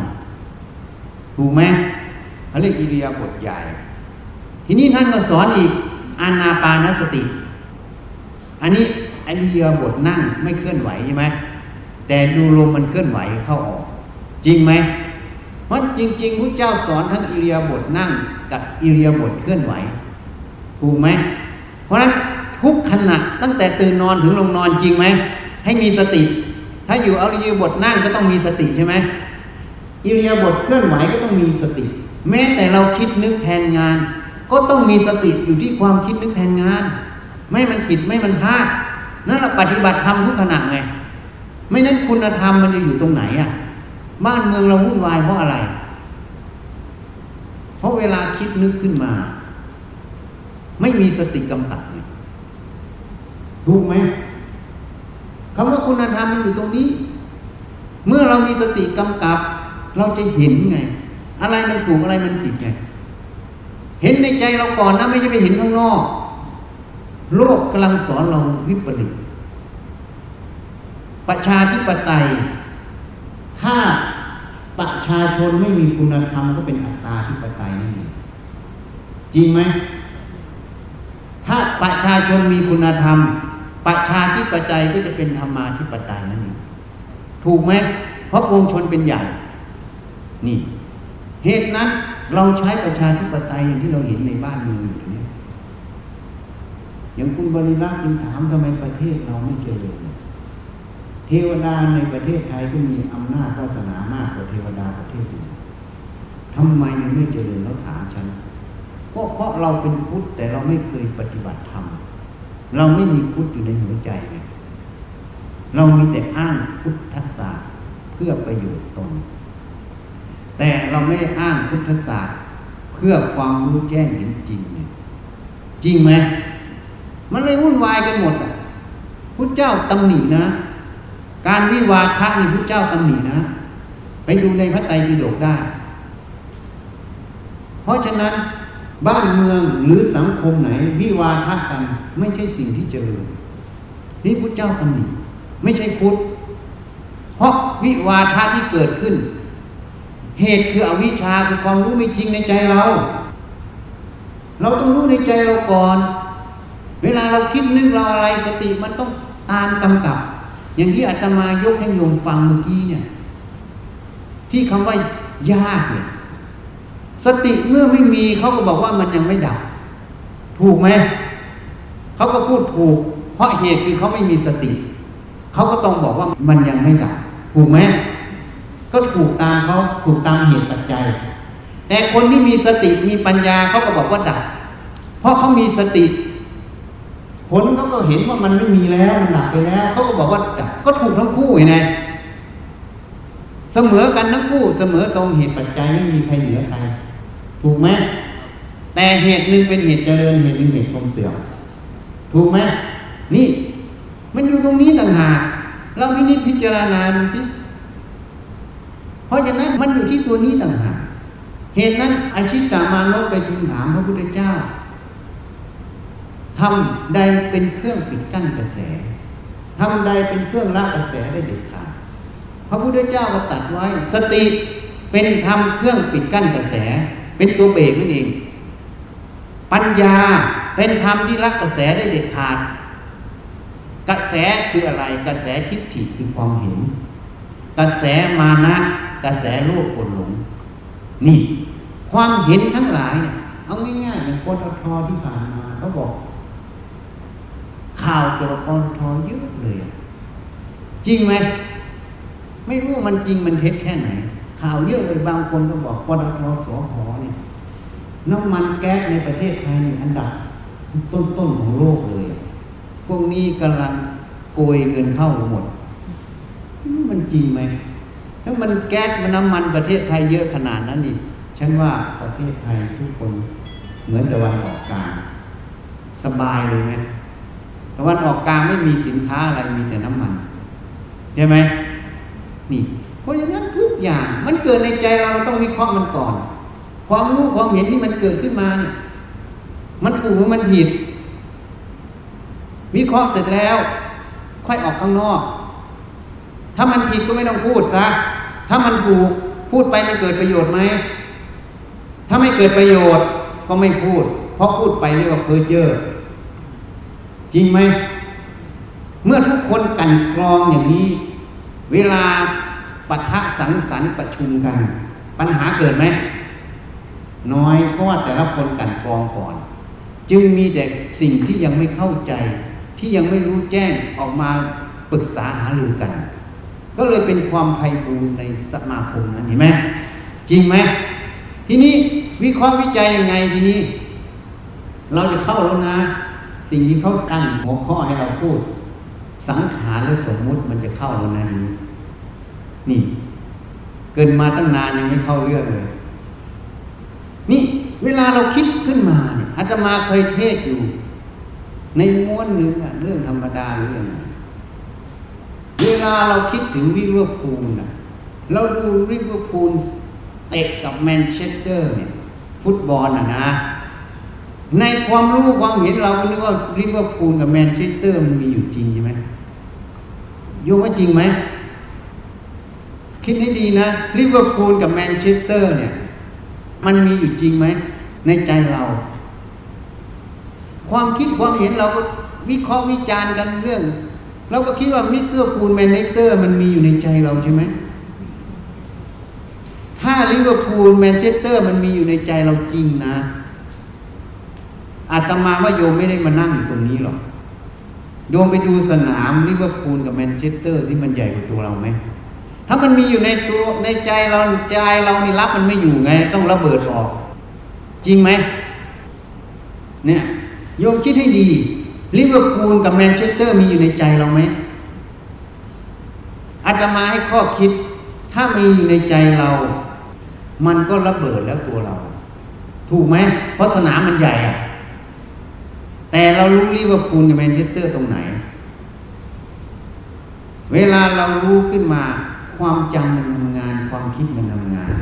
ถูกไหมเขาเรียกอิริยาบถใหญ่ทีนี้ท่านก็สอนอีกอานาปานสติ อันนี้อิริยาบถนั่งไม่เคลื่อนไหวใช่ไหมแต่ดูลมมันเคลื่อนไหวเข้าออกจริงไหมเพราะจริงๆพระเจ้าสอนทั้งอิริยาบถนั่งกับอิริยาบถเคลื่อนไหวถูกไหมเพราะฉะนั้นทุกขณะตั้งแต่ตื่นนอนถึงลงนอนจริงไหมให้มีสติถ้าอยู่อิริยาบถนั่งก็ต้องมีสติใช่ไหมอิริยาบถเคลื่อนไหวก็ต้องมีสติแม้แต่เราคิดนึกแผนงานก็ต้องมีสติอยู่ที่ความคิดนึกแผนงานไม่มันผิดไม่มันพลาดนั่นแหละปฏิบัติธรรมทุกขณะไงไม่นั้นคุณธรรมมันจะอยู่ตรงไหนอ่ะบ้านเมืองเราวุ่นวายเพราะอะไรเพราะเวลาคิดนึกขึ้นมาไม่มีสติกำกับไงถูกไหมคำว่าคุณธรรมมันอยู่ตรงนี้เมื่อเรามีสติกำกับเราจะเห็นไงอะไรมันถูกอะไรมันผิดไงเห็นในใจเราก่อนนะไม่ใช่ไปเห็นข้างนอกโลกกำลังสอนเราวิปริตประชาธิปไตยถ้าประชาชนไม่มีคุณธรรมก็เป็นอัตตาธิปไตยนั่นเองจริงไหมถ้าประชาชนมีคุณธรรมประชาธิปไตยก็จะเป็นธรรมาธิปไตยนั่นเองถูกไหมเพราะปวงชนเป็นใหญ่นี่เหตุนั้นเราใช้ประชาธิปไตยอย่างที่เราเห็นในบ้านเมืองอย่างนี้อย่างคุณบริรักษ์ยังถามทำไมประเทศเราไม่เจริญเทวดาในประเทศไทยก็มีอำนาจวาสนามากกว่าเทวดาประเทศอื่นทำไมมันไม่เจริญแล้วถามฉันก็เพราะเราเป็นพุทธแต่เราไม่เคยปฏิบัติธรรมเราไม่มีพุทธอยู่ในหัวใจไงเรามีแต่อ้างพุทธศาสตร์เพื่อประโยชน์ตนแต่เราไม่ได้อ้างพุทธศาสตร์เพื่อความรู้แจ้งเห็นจริงเนี่ยจริงไหมมันเลยวุ่นวายกันหมดอ่ะพุทธเจ้าตำหนินะการวิวาทะนี่พุทธเจ้าตำหนินะไปดูในพระไตรปิฎกได้เพราะฉะนั้นบ้านเมืองหรือสังคมไหนวิวาทะกันไม่ใช่สิ่งที่เจริญนี่พุทธเจ้าตำหนิไม่ใช่พุทธเพราะวิวาทะที่เกิดขึ้นเหตุคืออวิชชาคือความรู้ไม่จริงในใจเราเราต้องรู้ในใจเราก่อนเวลาเราคิดนึกเราอะไรสติมันต้องตามกำกับอย่างที่อาตมายกให้โยมฟังเมื่อกี้เนี่ยที่คำว่ายากเนี่ยสติเมื่อไม่มีเขาก็บอกว่ามันยังไม่ดับถูกไหมเขาก็พูดถูกเพราะเหตุคือเขาไม่มีสติเขาก็ต้องบอกว่ามันยังไม่ดับถูกไหมก็ถูกตามเขาถูกตามเหตุปัจจัยแต่คนที่มีสติมีปัญญาเขาก็บอกว่าดับเพราะเขามีสติผลเขาก็เห็นว่ามันไม่มีแล้วมันดับไปแล้วเขาก็บอกว่าดับก็ถูกทั้งคู่ไงเสมอกันทั้งคู่เสมอตรงเหตุปัจจัยไม่มีใครเหนือใครถูกไหมแต่เหตุหนึ่งเป็นเหตุเจริญเหตุหนึ่งเหตุคมเสื่อมถูกไหมนี่มันอยู่ตรงนี้ต่างหากเราพินิจพิจารณาดูสิเพราะฉะนั้นมันอยู่ที่ตัวนี้ต่างหากเหตุนั้นอาชิตามานพไปทูลถามพระพุทธเจ้าทำใดเป็นเครื่องปิดกั้นกระแสทำใดเป็นเครื่องละกระแสได้เด็ดขาดพระพุทธเจ้าก็ตรัสไว้สติเป็นธรรมเครื่องปิดกั้นกระแสเป็นตัวเบรกนั่นเองปัญญาเป็นธรรมที่ละกระแสได้เด็ดขาดกระแสคืออะไรกระแสทิฏฐิคือความเห็นกระแสมานะกระแสโลภโกรธหลงนี่ความเห็นทั้งหลายเนี่ยเอาง่ายๆอย่างปตท.ที่ผ่านมาเขาบอกข่าวเกี่ยวกับปตท.เยอะเลยจริงไหมไม่รู้มันจริงมันเท็จแค่ไหนข่าวเยอะเลยบางคนก็บอกปตท.สห.เนี่ยน้ำมันแก๊สในประเทศไทยอันดับต้นๆของโลกเลยพวกนี้กำลังโกยเงินเข้าหมดมันจริงไหมถ้ามันแก๊สมันน้ำมันประเทศไทยเยอะขนาดนั้นนี่ฉันว่าประเทศไทยทุกคนเหมือนตะวันออกกลางสบายเลยไหมตะวันออกกลางไม่มีสินค้าอะไรมีแต่น้ำมันใช่ไหมนี่เพราะฉะนั้นทุกอย่างมันเกิดในใจเราต้องวิเคราะห์มันก่อนความรู้ความเห็นที่มันเกิดขึ้นมาเนี่ยมันถูกหรือมันผิดวิเคราะห์เสร็จแล้วค่อยออกข้างนอกถ้ามันผิดก็ไม่ต้องพูดซะถ้ามันถูกพูดไปมันเกิดประโยชน์ไหมถ้าไม่เกิดประโยชน์ก็ไม่พูดเพราะพูดไปเรียกว่าเพ้อเจ้อจริงไหม เมื่อทุกคนกันกรองอย่างนี้เวลาปะทะสังสรรค์ประชุมกันปัญหาเกิดไหมน้อยเพราะว่าแต่ละคนกันกรองก่อนจึงมีแต่สิ่งที่ยังไม่เข้าใจที่ยังไม่รู้แจ้งออกมาปรึกษาหารือกันก็เลยเป็นความไพบูลย์ในสมาคมนั้นเห็นไหมจริงไหมทีนี้วิเคราะห์วิจัยยังไงทีนี้เราจะเข้าแล้วนะสิ่งที่เขาตั้งหัวข้อให้เราพูดสังขารและสมมุติมันจะเข้าแล้วนะนี่เกินมาตั้งนานยังไม่เข้าเรื่องเลยนี่เวลาเราคิดขึ้นมาเนี่ยอาตมาเคยเทศอยู่ในม้วนหนึ่งอะเรื่องธรรมดาเรื่องเวลาเราคิดถึงลิเวอร์พูลนะเราดูลิเวอร์พูลเตะกับแมนเชสเตอร์เนี่ยฟุตบอลอะนะในความรู้ความเห็นเราก็นึกว่าลิเวอร์พูลกับแมนเชสเตอร์มันมีอยู่จริงใช่ไหมโยมว่าจริงไหมคิดให้ดีนะลิเวอร์พูลกับแมนเชสเตอร์เนี่ยมันมีอยู่จริงไหมในใจเราความคิดความเห็นเราก็วิเคราะห์วิจารณ์กันเรื่องเราก็คิดว่าลิเวอร์พูลแมนเชสเตอร์มันมีอยู่ในใจเราใช่ไหมถ้าลิเวอร์พูลแมนเชสเตอร์มันมีอยู่ในใจเราจริงนะอาตมาว่าโยมไม่ได้มานั่งอยู่ตรงนี้หรอกโยมไปดูสนามลิเวอร์พูลกับแมนเชสเตอร์ที่มันใหญ่กว่าตัวเราไหมถ้ามันมีอยู่ในตัวในใจเราใจเรานี่รับมันไม่อยู่ไงต้องระเบิดออกจริงไหมเนี่ยโยมคิดให้ดีลิเวอร์พูลกับแมนเชสเตอร์มีอยู่ในใจเราไหมอาตมาให้ข้อคิดถ้ามีอยู่ในใจเรามันก็ระเบิดแล้วตัวเราถูกไหมเพราะสนามมันใหญ่อะแต่เรารู้ลิเวอร์พูลกับแมนเชสเตอร์ตรงไหนเวลาเรารู้ขึ้นมาความจำมันทำงานความคิดมันทำงาน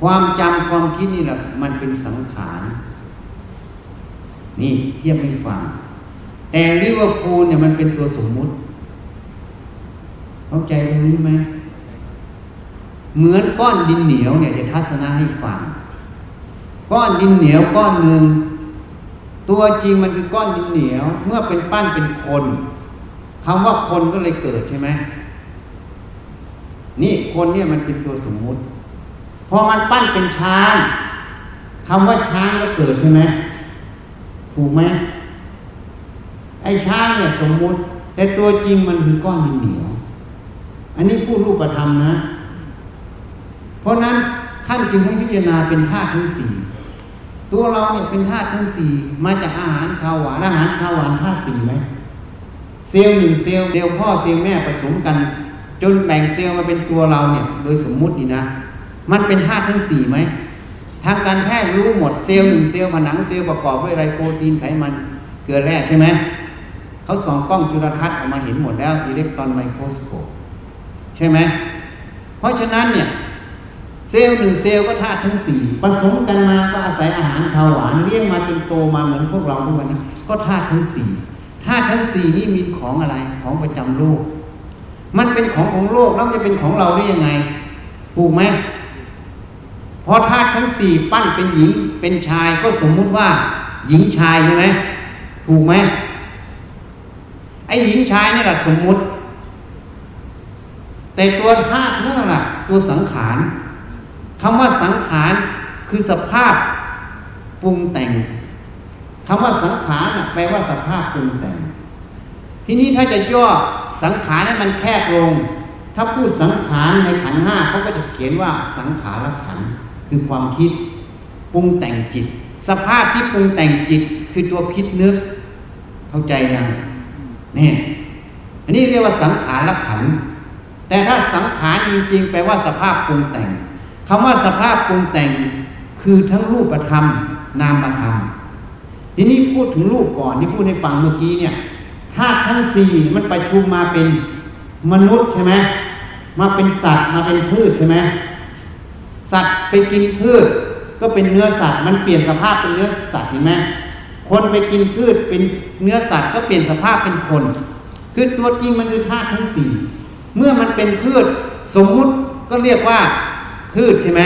ความจำความคิดนี่แหละมันเป็นสังขารนี่เทียบให้ฟังแต่ลิเวอร์พูลเนี่ยมันเป็นตัวสมมุติเข้าใจตรงนี้ไหมเหมือนก้อนดินเหนียวเนี่ยจะทัศนะให้ฟังก้อนดินเหนียวก้อนหนึ่งตัวจริงมันคือก้อนดินเหนียวเมื่อเป็นปั้นเป็นคนคำว่าคนก็เลยเกิดใช่ไหมนี่คนเนี่ยมันเป็นตัวสมมุติพอมันปั้นเป็นช้างคำว่าช้างก็เกิดใช่ไหมถูกไหมไอ้ช้างเนี่ยสมมุติแต่ตัวจริงมันคือก้อนดินเหนียวอันนี้พูดรูปธรรมนะเพราะนั้นท่านจึงให้พิจารณาเป็นธาตุทั้งสี่ตัวเราเนี่ยเป็นธาตุทั้งสี่มาจากอาหารข้าวหวานอาหารข้าวหวานธาตุสี่ไหมเซลล์หนึ่งเซลล์พ่อเซลล์แม่ผสมกันจนแบ่งเซลล์มาเป็นตัวเราเนี่ยโดยสมมุตินี่นะมันเป็นธาตุทั้งสี่ไหมทางการแพทย์รู้หมดเซลล์หนึ่งเซลล์ผนังเซลล์ประกอบด้วยอะไรโปรตีนไขมันเกลือแร่ใช่ไหมเขาส่องกล้องจุลทรรศน์ออกมาเห็นหมดแล้วอิเล็กตรอนไมโครสโคปใช่ไหมเพราะฉะนั้นเนี่ยเซลล์หนึ่งเซลล์ก็ธาตุทั้งสี่ผสมกันมาก็อาศัยอาหารข้าวหวานเลี้ยงมาจนโตมาเหมือนพวกเราทุกวันนี้ก็ธาตุทั้งสี่ธาตุทั้งสี่นี่มีของอะไรของประจำโลกมันเป็นของโลกแล้วมันจะเป็นของเราได้ยังไงถูกไหมพอธาตุทั้งสี่ปั้นเป็นหญิงเป็นชายก็สมมุติว่าหญิงชายใช่ไหมถูกไหมไอ้หญิงชายนี่แหละสมมุติแต่ตัวธาตุนั่นแหละตัวสังขารคำว่าสังขารคือสภาพปรุงแต่งคำว่าสังขารแปลว่าสภาพปรุงแต่งทีนี้ถ้าจะย่อสังขารให้มันแคบลงถ้าพูดสังขารในขันธ์ห้าเขาก็จะเขียนว่าสังขารขันธ์คือความคิดปรุงแต่งจิตสภาพที่ปรุงแต่งจิตคือตัวคิดนึกเข้าใจยังนี่อันนี้เรียกว่าสังขารขันธ์แต่ถ้าสังขารจริงๆแปลว่าสภาพปรุงแต่งคำว่าสภาพปรุงแต่งคือทั้งรูปธรรมนามธรรมทีนี้พูดถึงรูปก่อนที่พูดให้ฟังเมื่อกี้เนี่ยธาตุทั้งสี่มันประชุมมาเป็นมนุษย์ใช่ไหมมาเป็นสัตว์มาเป็นพืชใช่ไหมสัตว์ไปกินพืชก็เป็นเนื้อสัตว์มันเปลี่ยนสภาพเป็นเนื้อสัตว์เห็นไหมคนไปกินพืชเป็นเนื้อสัตว์ก็เปลี่ยนสภาพเป็นคนคือตัวจริงมันคือธาตุทั้งสี่เมื่อมันเป็นพืชสมมุติก็เรียกว่าพืชใช่ไหม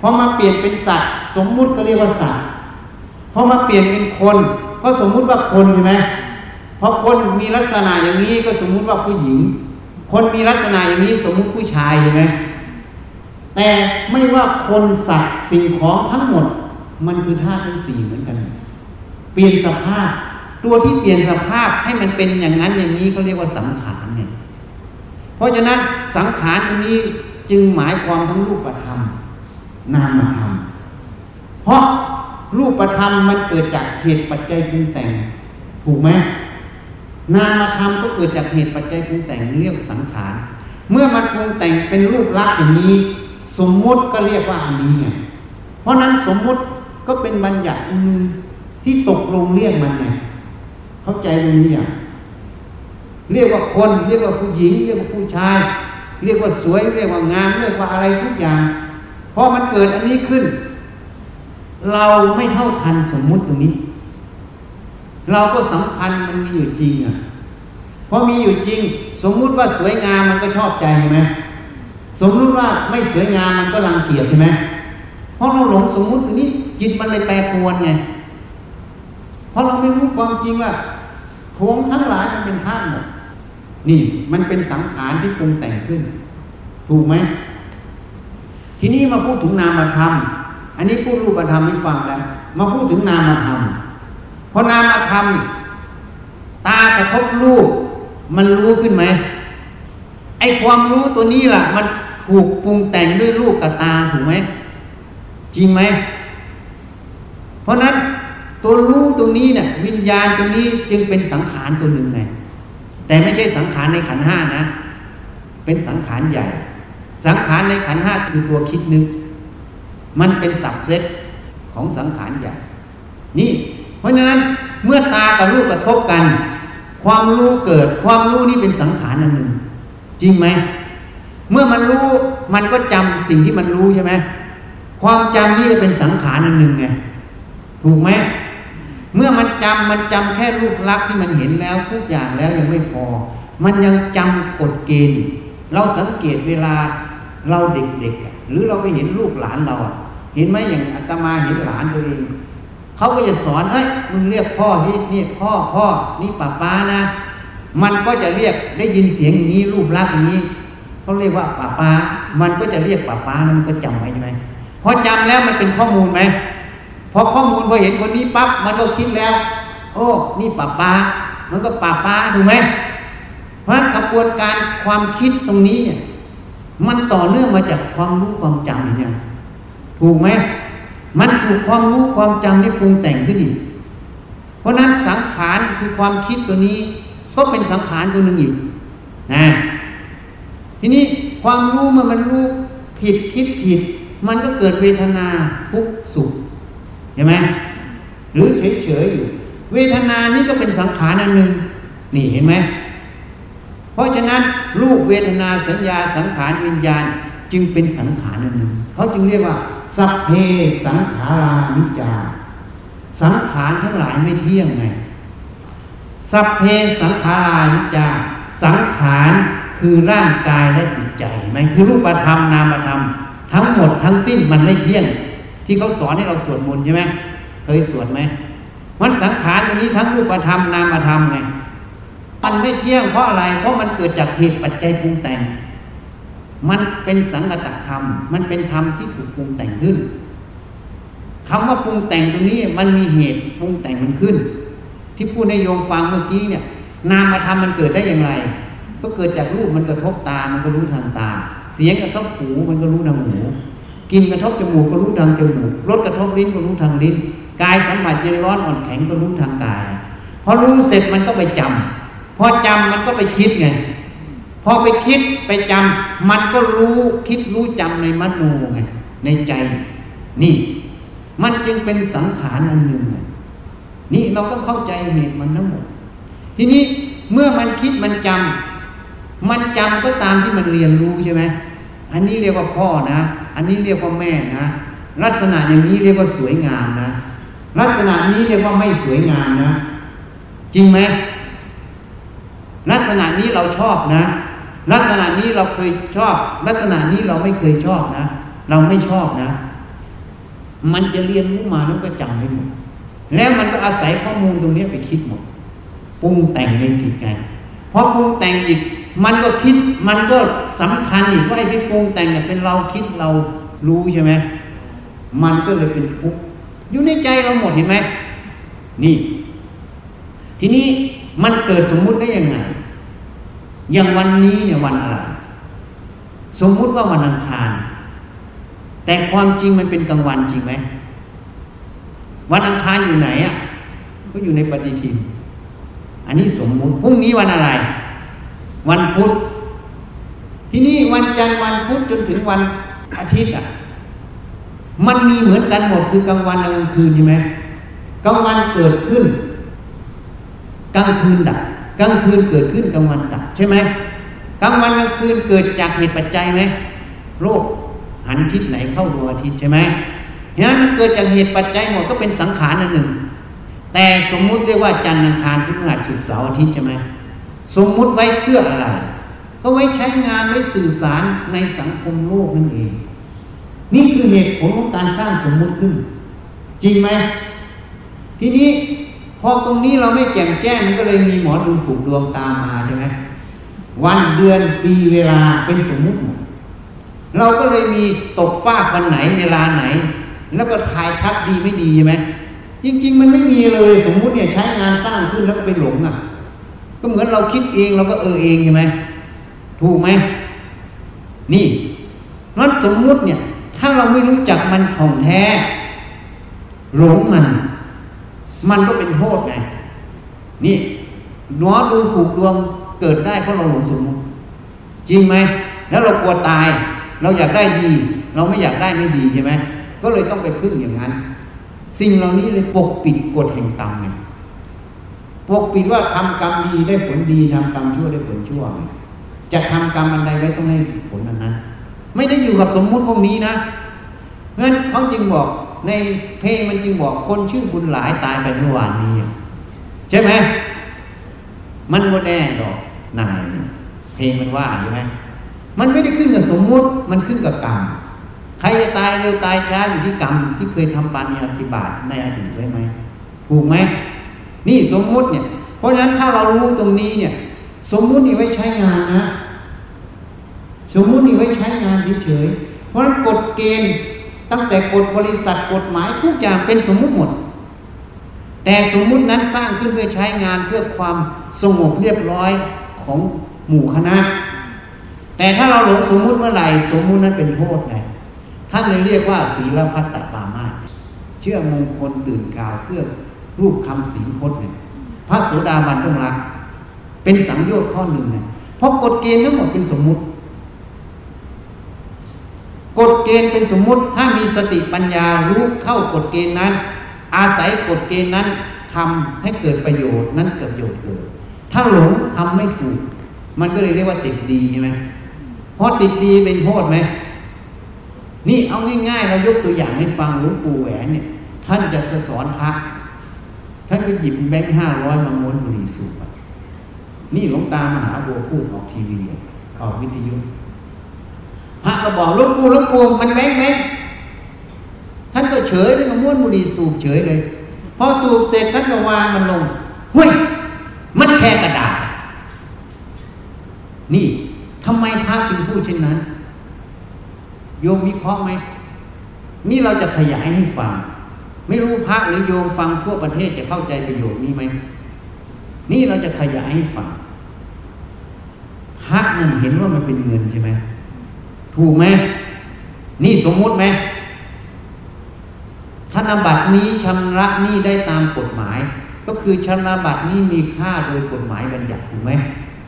พอมาเปลี่ยนเป็นสัตว์สมมุติก็เรียกว่าสัตว์พอมาเปลี่ยนเป็นคนก็สมมุติว่าคนใช่ไหม เพราะคนมีลักษณะอย่างนี้ก็สมมุติว่าผู้หญิงคนมีลักษณะอย่างนี้สมมุติผู้ชายใช่ไหมแต่ไม่ว่าคนสัตว์สิ่งของทั้งหมดมันคือธาตุทั้งสี่เหมือนกันเปลี่ยนสภาพตัวที่เปลี่ยนสภาพให้มันเป็นอย่างนั้นอย่างนี้เขาเรียกว่าสังขารเนี่ยเพราะฉะนั้นสังขารตรงนี้จึงหมายความทั้งรูปธรรมนามธรรมเพราะรูปธรรมมันเกิดจากเหตุปัจจัยปรุงแต่งถูกไหมนามธรรมก็เกิดจากเหตุปัจจัยปรุงแต่งเรียกสังขารเมื่อมันปรุงแต่งเป็นรูปลักษณ์อย่างนี้สมมุติก็เรียกว่าอันนี้ไงเพราะนั้นสมมุติก็เป็นบัญญัติที่ตกลงเรียกมันไงเข้าใจตรงนี้อ่ะเรียกว่าคนเรียกว่าผู้หญิงเรียกว่าผู้ชายเรียกว่าสวยเรียกว่างามเรียกว่าอะไรทุกอย่างเพราะมันเกิดอันนี้ขึ้นเราไม่เท่าทันสมมุติตรงนี้เราก็สำคัญมันมีอยู่จริงอ่ะเพราะมีอยู่จริงสมมุติว่าสวยงามมันก็ชอบใจใช่ไหมสมมุติว่าไม่สวยงามมันก็รังเกียจใช่ไหมเพราะเราหลงสมมุติตรงนี้จิตมันเลยแปรปรวนไงเพราะเราไม่รู้ความจริงว่าโครงทั้งหลายมันเป็นธาตุหมดนี่มันเป็นสังขารที่ปรุงแต่งขึ้นถูกไหมทีนี้มาพูดถึงนามธรรมอันนี้พูดรูปธรรมให้ฟังแล้วมาพูดถึงนามธรรมเพราะนามธรรมตากระทบรูปมันรู้ขึ้นไหมไอความรู้ตัวนี้ล่ะมันถูกปรุงแต่งด้วยรูปกับตาถูกไหมจริงไหมเพราะนั้นตัวรู้ตรงนี้เนี่ยวิญญาณตรงนี้จึงเป็นสังขารตัวหนึ่งไงแต่ไม่ใช่สังขารในขันธ์ห้านะเป็นสังขารใหญ่สังขารในขันธ์ห้าคือตัวคิดนึกมันเป็นสับเซตของสังขารใหญ่นี่เพราะฉะนั้นเมื่อตากับรูปกระทบกันความรู้เกิดความรู้นี่เป็นสังขารอันหนึ่งจริงไหมเมื่อมันรู้มันก็จำสิ่งที่มันรู้ใช่ไหมความจำนี่จะเป็นสังขารอันหนึ่งไงถูกไหมเมื่อมันจำแค่รูปลักษณ์ที่มันเห็นแล้วทุกอย่างแล้วยังไม่พอมันยังจำกฎเกณฑ์เราสังเกตเวลาเราเด็กๆหรือเราไปเห็นลูกหลานเราเห็นไหมอย่างอาตมาเห็นหลานตัวเองเขาก็จะสอนเฮ้ยมึงเรียกพ่อที่นี่พ่อนี่ป้านะมันก็จะเรียกได้ยินเสียงอย่างนี้รูปลักษณ์อย่างนี้เขาเรียกว่าป้ามันก็จะเรียกป้าแล้วมันก็จำไว้ใช่ไหมพอจำแล้วมันเป็นข้อมูลไหมพอข้อมูลพอเห็นคนนี้ปั๊บมันก็คิดแล้วโอ้นี่ป้ามันก็ป้าถูกไหมเพราะฉะนั้นกระบวนการความคิดตรงนี้เนี่ยมันต่อเนื่องมาจากความรู้ความจำเนี่ยถูกไหมมันถูกความรู้ความจำที่ปรุงแต่งขึ้นอีกเพราะนั้นสังขารคือความคิดตัวนี้ก็เป็นสังขารตัวหนึ่งอีกนะทีนี้ความรู้เมื่อมันรู้ผิดคิดผิดมันก็เกิดเวทนาทุกข์สุขใช่ไหมหรือเฉยอยู่เวทนานี่ก็เป็นสังขารอันหนึ่งนี่เห็นไหมเพราะฉะนั้นรูปเวทนาสัญญาสังขารวิญญาณจึงเป็นสังขารอันหนึ่งเขาจึงเรียกว่าสัพเพสังขารานิจจาสังขารทั้งหลายไม่เที่ยงไงสัพเพสังขารานิจจาสังขารคือร่างกายและจิตใจไหมคือรูปธรรมนามธรรมทั้งหมดทั้งสิ้นมันไม่เที่ยงที่เขาสอนให้เราสวดมนต์ใช่ไหมเคยสวดไหมมันสังขารตรงนี้ทั้งรูปธรรมนามธรรมไงมันไม่เที่ยงเพราะอะไรเพราะมันเกิดจากเหตุปัจจัยปรุงแต่งมันเป็นสังกัตธรรมมันเป็นธรรมที่ถูกปรุงแต่งขึ้นคำว่าปรุงแต่งตรงนี้มันมีเหตุปรุงแต่งมันขึ้นที่พูดให้โยมฟังเมื่อกี้เนี่ยนามธรรมมันเกิดได้อย่างไรก็เกิดจากรูปมันกระทบตามันก็รู้ทางตาเสียงกระทบหูมันก็รู้ทางหูกินกระทบจมูกก็รู้ทางจมูกรสกระทบลิ้นก็รู้ทางลิ้นกายสัมผัสเย็นร้อนอ่อนแข็งก็รู้ทางกายพอรู้เสร็จมันก็ไปจำพอจำมันก็ไปคิดไงพอไปคิดไปจำมันก็รู้คิดรู้จำในมโนไงในใจนี่มันจึงเป็นสังขารอันหนึ่งนี่เราก็เข้าใจเหตุมันทั้งหมดทีนี้เมื่อมันคิดมันจำก็ตามที่มันเรียนรู้ใช่ไหมอันนี้เรียกว่าพ่อนะอันนี้เรียกว่าแม่นะลักษณะอย่างนี้เรียกว่าสวยงามนะลักษณะนี้เรียกว่าไม่สวยงามนะจริงไหมลักษณะนี้เราชอบนะลักษณะนี้เราเคยชอบลักษณะนี้เราไม่เคยชอบนะเราไม่ชอบนะมันจะเรียนรู้มาแล้วก็จำได้หมดแล้วมันก็อาศัยข้อมูลตรงนี้ไปคิดหมด ปรุงแต่งในจิตใจเพราะปรุงแต่งอีกมันก็คิดมันก็สำคัญอีกว่าไอ้ที่ปรุงแต่งเนี่ยเป็นเราคิดเรารู้ใช่ไหมมันก็เลยเป็นทุกข์อยู่ในใจเราหมดเห็นไหมนี่ทีนี้มันเกิดสมมุติได้ยังไงอย่างวันนี้เนี่ยวันอะไรสมมุติว่าวันอังคารแต่ความจริงมันเป็นกลางวันจริงไหมวันอังคารอยู่ไหนอ่ะก็อยู่ในปฏิทินอันนี้สมมุติพรุ่งนี้วันอะไรวันพุธทีนี้วันจันทร์วันพุธจนถึงวันอาทิตย์อ่ะมันมีเหมือนกันหมดคือกลางวันกลางคืนใช่ไหมกลางวันเกิดขึ้นกลางคืนดับกลางคืนเกิดขึ้นกลางวันดับใช่ไหมกลางวันกลางคืนเกิดจากเหตุปัจจัยไหมโลกหันทิศไหนเข้าดวงอาทิตย์ใช่ไหมเนี่ยมันเกิดจากเหตุปัจจัยหมดก็เป็นสังขารอันหนึ่งแต่สมมุติเรียกว่าจันทร์อังคารพฤหัสศุกร์เสาร์อาทิตย์ใช่ไหมสมมุติไว้เพื่ออะไรก็ไว้ใช้งานไว้สื่อสารในสังคมโลกนั่นเองนี่คือเหตุผลของการสร้างสมมุติขึ้นจริงไหมทีนี้พอตรงนี้เราไม่แจ่มแจ้งมันก็เลยมีหมอดูผูกดวงตามมาใช่ไหมวันเดือนปีเวลาเป็นสมมุติหมดเราก็เลยมีตกฟากวันไหนเวลาไหนแล้วก็ทายทักดีไม่ดีใช่ไหมจริงๆมันไม่มีเลยสมมุติเนี่ยใช้งานสร้างขึ้นแล้วก็ไปหลงอ่ะก็เหมือนเราคิดเองเราก็เองใช่ไหมถูกไหมนี่นั่นสมมุติเนี่ยถ้าเราไม่รู้จักมันของแท้หลงมันก็เป็นโทษไงนี่หนอดูผูกดวงเกิดได้เพราะเราหลงสมมุติจริงไหมแล้วเรากลัวตายเราอยากได้ดีเราไม่อยากได้ไม่ดีใช่ไหมก็เลยต้องไปพึ่งอย่างนั้นสิ่งเหล่านี้เลยปกปิดกฎแห่งกรรมไงปกปิดว่าทำกรรมดีได้ผลดีทำกรรมชั่วได้ผลชั่วจะทำกรรมอันใดไว้ต้องได้ผลอันนั้นไม่ได้อยู่กับสมมุติพวกนี้นะเพราะฉะนั้นเขาจึงบอกในเพลงมันจึงบอกคนชื่อบุญหลายตายไปเมื่อวานนี้ใช่ไหมมันโมแน่ดอกนายเพลงมันว่าใช่ไหมมันไม่ได้ขึ้นกับสมมุติมันขึ้นกับกรรมใครจะตายเร็วตายช้าอยู่ที่กรรมที่เคยทำปาณิยติบาตในอดีตไว้ไหมถูกไหมนี่สมมุติเนี่ยเพราะฉะนั้นถ้าเรารู้ตรงนี้เนี่ยสมมุตินี่ไว้ใช้งานนะสมมุตินี่ไว้ใช้งานเฉยๆเพราะฉะนั้นกฎเกณฑ์ตั้งแต่กฎบริษัทกฎหมายทุกอย่างเป็นสมมุติหมดแต่สมมุตินั้นสร้างขึ้นเพื่อใช้งานเพื่อความสงบเรียบร้อยของหมู่คณะแต่ถ้าเราหลงสมมุติเมื่อไหร่สมมุตินั้นเป็นโทษไงท่านเลยเรียกว่าศีลพัตตปามาสเชื่อมงคลตื่นกาวเสื้อรูปคำศีลพจน์เนี่ยพระโสดาบันต้องรักเป็นสังโยชน์ข้อหนึ่งเนี่ยเพราะกฎเกณฑ์ทั้งหมดเป็นสมมุติกฎเกณฑ์เป็นสมมุติถ้ามีสติปัญญารู้เข้ากฎเกณฑ์นั้นอาศัยกฎเกณฑ์นั้นทำให้เกิดประโยชน์นั้นเกิดประโยชน์เกิดถ้าหลงทำไม่ถูกมันก็เลยเรียกว่าติดดีใช่ไหมเพราะติดดีเป็นโทษไหมนี่เอาง่ายๆเรายกตัวอย่างให้ฟังหลวงปู่แหวนเนี่ยท่านจะสอนพระท่านก็หยิบแบงค์500มาม้วนบุหรี่สูบนี่หลวงตามหาบัวพูดออกทีวีออกวิทยุพระก็บอกหลวงปู่มันแบงค์ท่านก็เฉยด้วยกับม้วนบุหรี่สูบเฉยเลยพอสูบเสร็จท่านก็วางมันลงเฮ้ยมันแค่กระดาษนี่ทำไมพระถึงพูดเช่นนั้นโยมวิเคราะห์ไหมนี่เราจะขยายให้ฟังไม่รู้พระหรือโยมฟังทั่วประเทศจะเข้าใจประโยชน์นี้ไหมนี่เราจะขยายให้ฟังพระนั่นเห็นว่ามันเป็นเงินใช่ไหมถูกไหมนี่สมมุติไหมธนบัตรนี้ชำระหนี้ได้ตามกฎหมายก็คือชำระบัตรนี้มีค่าโดยกฎหมายบัญญัติถูกไหม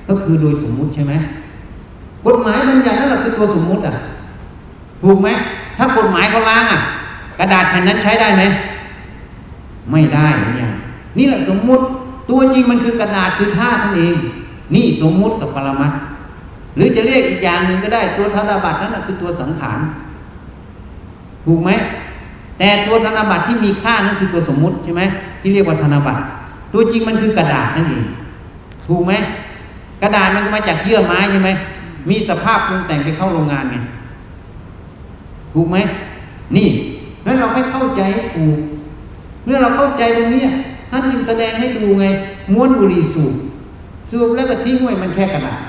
ก็คือโดยสมมุติใช่ไหมกฎหมายบัญญัตินั่นแหละคือตัวสมมุติอ่ะถูกไหมถ้ากฎหมายเขาล้างอ่ะกระดาษแผ่นนั้นใช้ได้ไหมไม่ได้เนี่ยนี่แหละสมมุติตัวจริงมันคือกระดาษคือธาตุนั่นเองนี่สมมุติกับปรมัตถ์หรือจะเรียกอีกอย่างหนึ่งก็ได้ตัวธนบัตรนั่นแหละคือตัวสังขารถูกไหมแต่ตัวธนบัตรที่มีค่านั่นคือตัวสมมุติใช่ไหมที่เรียกว่าธนบัตรตัวจริงมันคือกระดาษนั่นเองถูกไหมกระดาษมันมาจากเยื่อไม้ใช่ไหมมีสภาพปรุงแต่งไปเข้าโรงงานไงถูกไหมนี่นั้นเราให้เข้าใจถูกเมื่อเราเข้าใจตรงนี้ท่านจึงแสดงให้ดูไง ม้วนบุหรี่สูบแล้วก็ทิ้งไว้มันแค่กระดาษ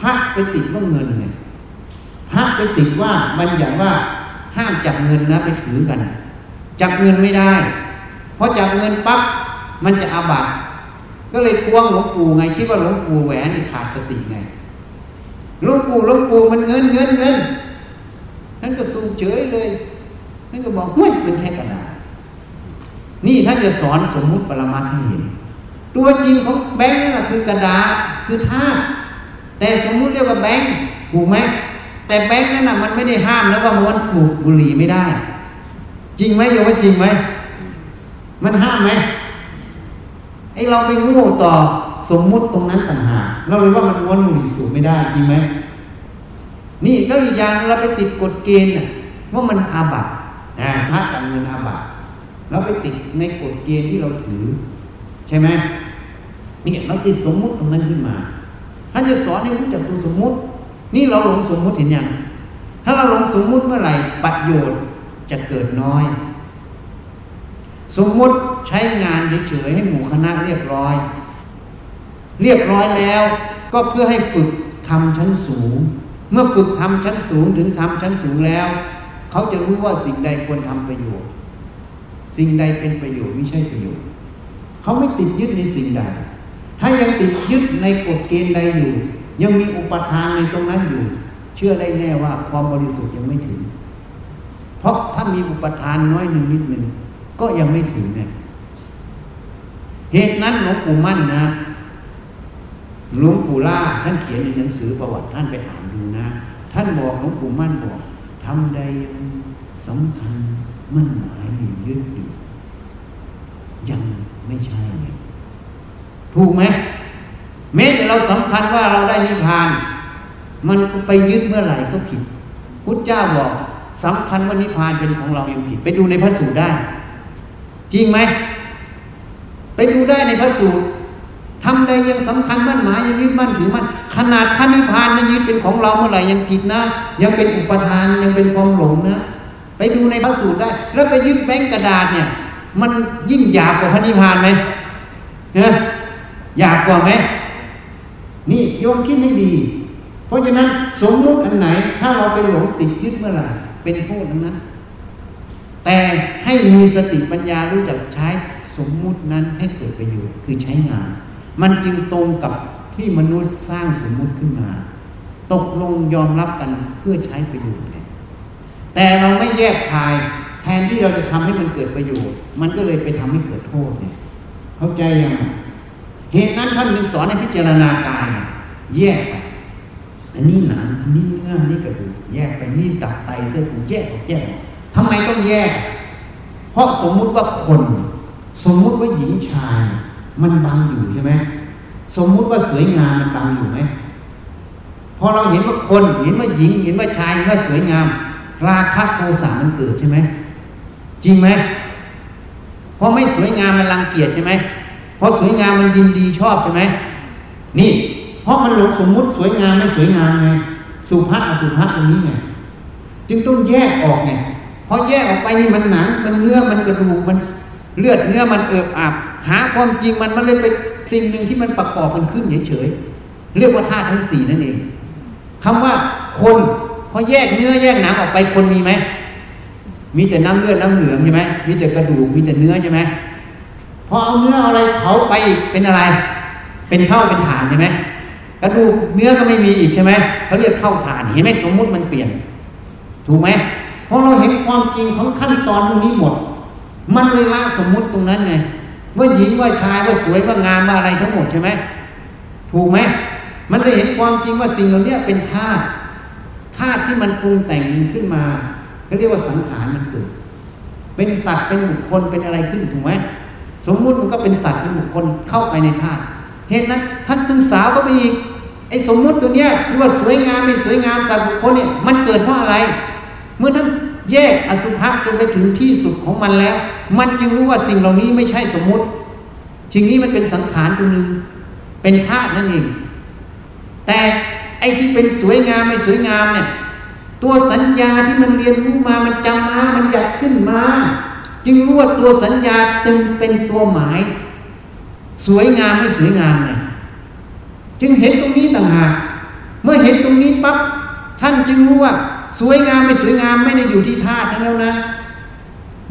พระไปติดว่าเงินไงพระไปติดว่ามันอย่างว่าห้ามจับเงินนะไปถือกันจับเงินไม่ได้เพราะจับเงินปั๊บมันจะอาบัติก็เลยกลัวหลวงปู่ไงคิดว่าหลวงปู่แหวนนี่ขาดสติไงหลวงปู่มันเงินนั่นก็สูงเฉยเลยนั่นก็บอกว่าเป็นแค่กระดาษนี่ท่านจะสอนสมมุติปรมัตถ์ให้เห็นตัวจริงของแบงค์นั่นแหละคือกระดาษคือธาตุแต่สมมุติเรียกว่าแบงค์ถูกไหมแต่แบงค์นั่นน่ะมันไม่ได้ห้ามแล้วว่ามันสูบบุหรี่ไม่ได้จริงไหมโยมว่าจริงไหมมันห้ามไหมไอเราไปงูต่อสมมุติตรงนั้นต่างหากเราเลยว่ามันม้วนบุหรี่สูบไม่ได้จริงไหมนี่แล้วอีกอย่างเราไปติดกฎเกณฑ์ว่ามันอาบัติพระการเงินอาบัติเราไปติดในกฎเกณฑ์ที่เราถือใช่ไหมเนี่ยเราติดสมมุติตรงนั้นขึ้นมาท่านจะสอนให้รู้จักตัวสมมุตินี่เราหลงสมมุติเห็นยังถ้าเราหลงสมมุติเมื่อไหร่ประโยชน์จะเกิดน้อยสมมุติใช้งานเฉยๆให้หมู่คณะเรียบร้อยแล้วก็เพื่อให้ฝึกทำชั้นสูงเมื่อฝึกทำชั้นสูงถึงทำชั้นสูงแล้วเขาจะรู้ว่าสิ่งใดควรทำประโยชน์สิ่งใดเป็นประโยชน์ไม่ใช่ประโยชน์เขาไม่ติดยึดในสิ่งใดถ้ายังติดยึดในกฎเกณฑ์ใดอยู่ยังมีอุปทานในตรงนั้นอยู่เชื่อได้แน่ว่าความบริสุทธิ์ยังไม่ถึงเพราะถ้ามีอุปทานน้อยหนึ่งนิดหนึ่งก็ยังไม่ถึงเนี่ยเหตุนั้นหลวงปู่มั่นนะหลวงปู่ล่าท่านเขียนในหนังสือประวัติท่านไปอ่านดูนะท่านบอกหลวงปู่มั่นบอกทำใดยังสำคัญมั่นหมายอยู่ยึดอยู่ยังไม่ใช่เนี่ยถูกไหมแม้แต่เราสำคัญว่าเราได้นิพพานมันก็ไปยึดเมื่อไหร่ก็ผิดพุทธเจ้าบอกสำคัญว่านิพพานเป็นของเรายังผิดไปดูในพระสูตรได้จริงไหมไปดูได้ในพระสูตรทำใดยังสำคัญมั่นหมายยังยึดมั่นถือมั่นขนาดพระนิพพานนั้นยึดเป็นของเราเมื่อไหร่ยังผิดนะยังเป็นอุปทานยังเป็นความหลงนะไปดูในพระสูตรได้แล้วไปยึดแบงค์กระดาษเนี่ยมันยิ่งหยาบกว่าพระนิพพานไหมเนี่ยหยาบกว่าไหมนี่โยมคิดไม่ดีเพราะฉะนั้นสมมุติอันไหนถ้าเราไปหลงติดยึดเมื่อไหร่เป็นโทษทั้งนั้นแต่ให้มีสติปัญญารู้จักใช้สมมุตินั้นให้เกิดประโยชน์คือใช้งานมันจึงตรงกับที่มนุษย์สร้างสมมุติขึ้นมาตกลงยอมรับกันเพื่อใช้ประโยชน์เนี่ยแต่เราไม่แยกทายแทนที่เราจะทำให้มันเกิดประโยชน์มันก็เลยไปทำให้เกิดโทษเนี่ยเข้าใจยังเหตุนั้นท่านจึงสอนให้พิจารณากายแยกไปอันนี้หนังอันนี้เนื้ออันนี้กระดูกแยกไปนี่ตับไตเส้นผมแยกทำไมต้องแยกเพราะสมมุติว่าคนสมมุติว่าหญิงชายมันบังอยู่ใช่ไหมสมมุติว่าสวยงามมันบังอยู่ไหมพอเราเห็นว่าคนเห็นว่าหญิงเห็นว่าชายเห็นว่าสวยงามราคะโทสะมันเกิดใช่ไหมจริงไหมพอไม่สวยงามมันรังเกียจใช่ไหมพอสวยงามมันยินดีชอบใช่ไหมนี่เพราะมันหลงสมมุติสวยงามไม่สวยงามไงสุภาพอสุภาพตรงนี้ไงจึงต้องแยกออกไงพอแยกออกไปนี่มันหนังมันเนื้อมันกระดูกมันเลือดเนื้อมันเอิบอาบหาความจริงมันเลยเป็นสิ่งหนึ่งที่มันประกอบกันขึ้นเฉยๆเรียกว่าธาตุทั้งสี่นั่นเองคำว่าคนพอแยกเนื้อแยกหนังออกไปคนมีไหมมีแต่น้ำเลือดน้ำเหลืองใช่ไหมมีแต่กระดูกมีแต่เนื้อใช่ไหมพอเอาเนื้ออะไรเผาไปเป็นอะไรเป็นเท่าเป็นฐานใช่ไหมกระดูกเนื้อก็ไม่มีอีกใช่ไหมเขาเรียกเท่าฐานเห็นไหมสมมุติมันเปลี่ยนถูกไหมเพราะเราเห็นความจริงของขั้นตอนตรงนี้หมดมันเลยละสมมุติตรงนั้นไงว่าหญิงว่าชายว่าสวยว่างามว่าอะไรทั้งหมดใช่ไหมถูกไหมมันเลยเห็นความจริงว่าสิ่งเหล่านี้เป็นธาตุที่มันปรุงแต่งขึ้นมาเขาเรียกว่าสังขารมันเกิดเป็นสัตว์เป็นบุคคลเป็นอะไรขึ้นถูกไหมสมมุติมันก็เป็นสัตว์เป็นบุคคลเข้าไปในธาตุเหตุนั้นท่านศึกษาก็ไปอีกไอ้สมมุติตัวเนี้ยที่ว่าสวยงามไม่สวยงามสัตว์บุคคลเนี่ยมันเกิดเพราะอะไรเมื่อท่านแยกอสุภะจนไปถึงที่สุดของมันแล้วมันจึงรู้ว่าสิ่งเหล่านี้ไม่ใช่สมมุติสิ่งนี้มันเป็นสังขารตัวนึงเป็นธาตุนั่นเองแต่ไอ้ที่เป็นสวยงามไม่สวยงามเนี่ยตัวสัญญาที่มันเรียนรู้มามันจำมามันหยัดขึ้นมาจึงรู้ว่าตัวสัญญาจึงเป็นตัวหมาย สวยงามไม่สวยงามไงจึงเห็นตรงนี้ต่างหากเมื่อเห็นตรงนี้ปั๊บท่านจึงรู้ว่าสวยงามไม่สวยงามไม่ได้อยู่ที่ธาตุนั้นแล้วนะ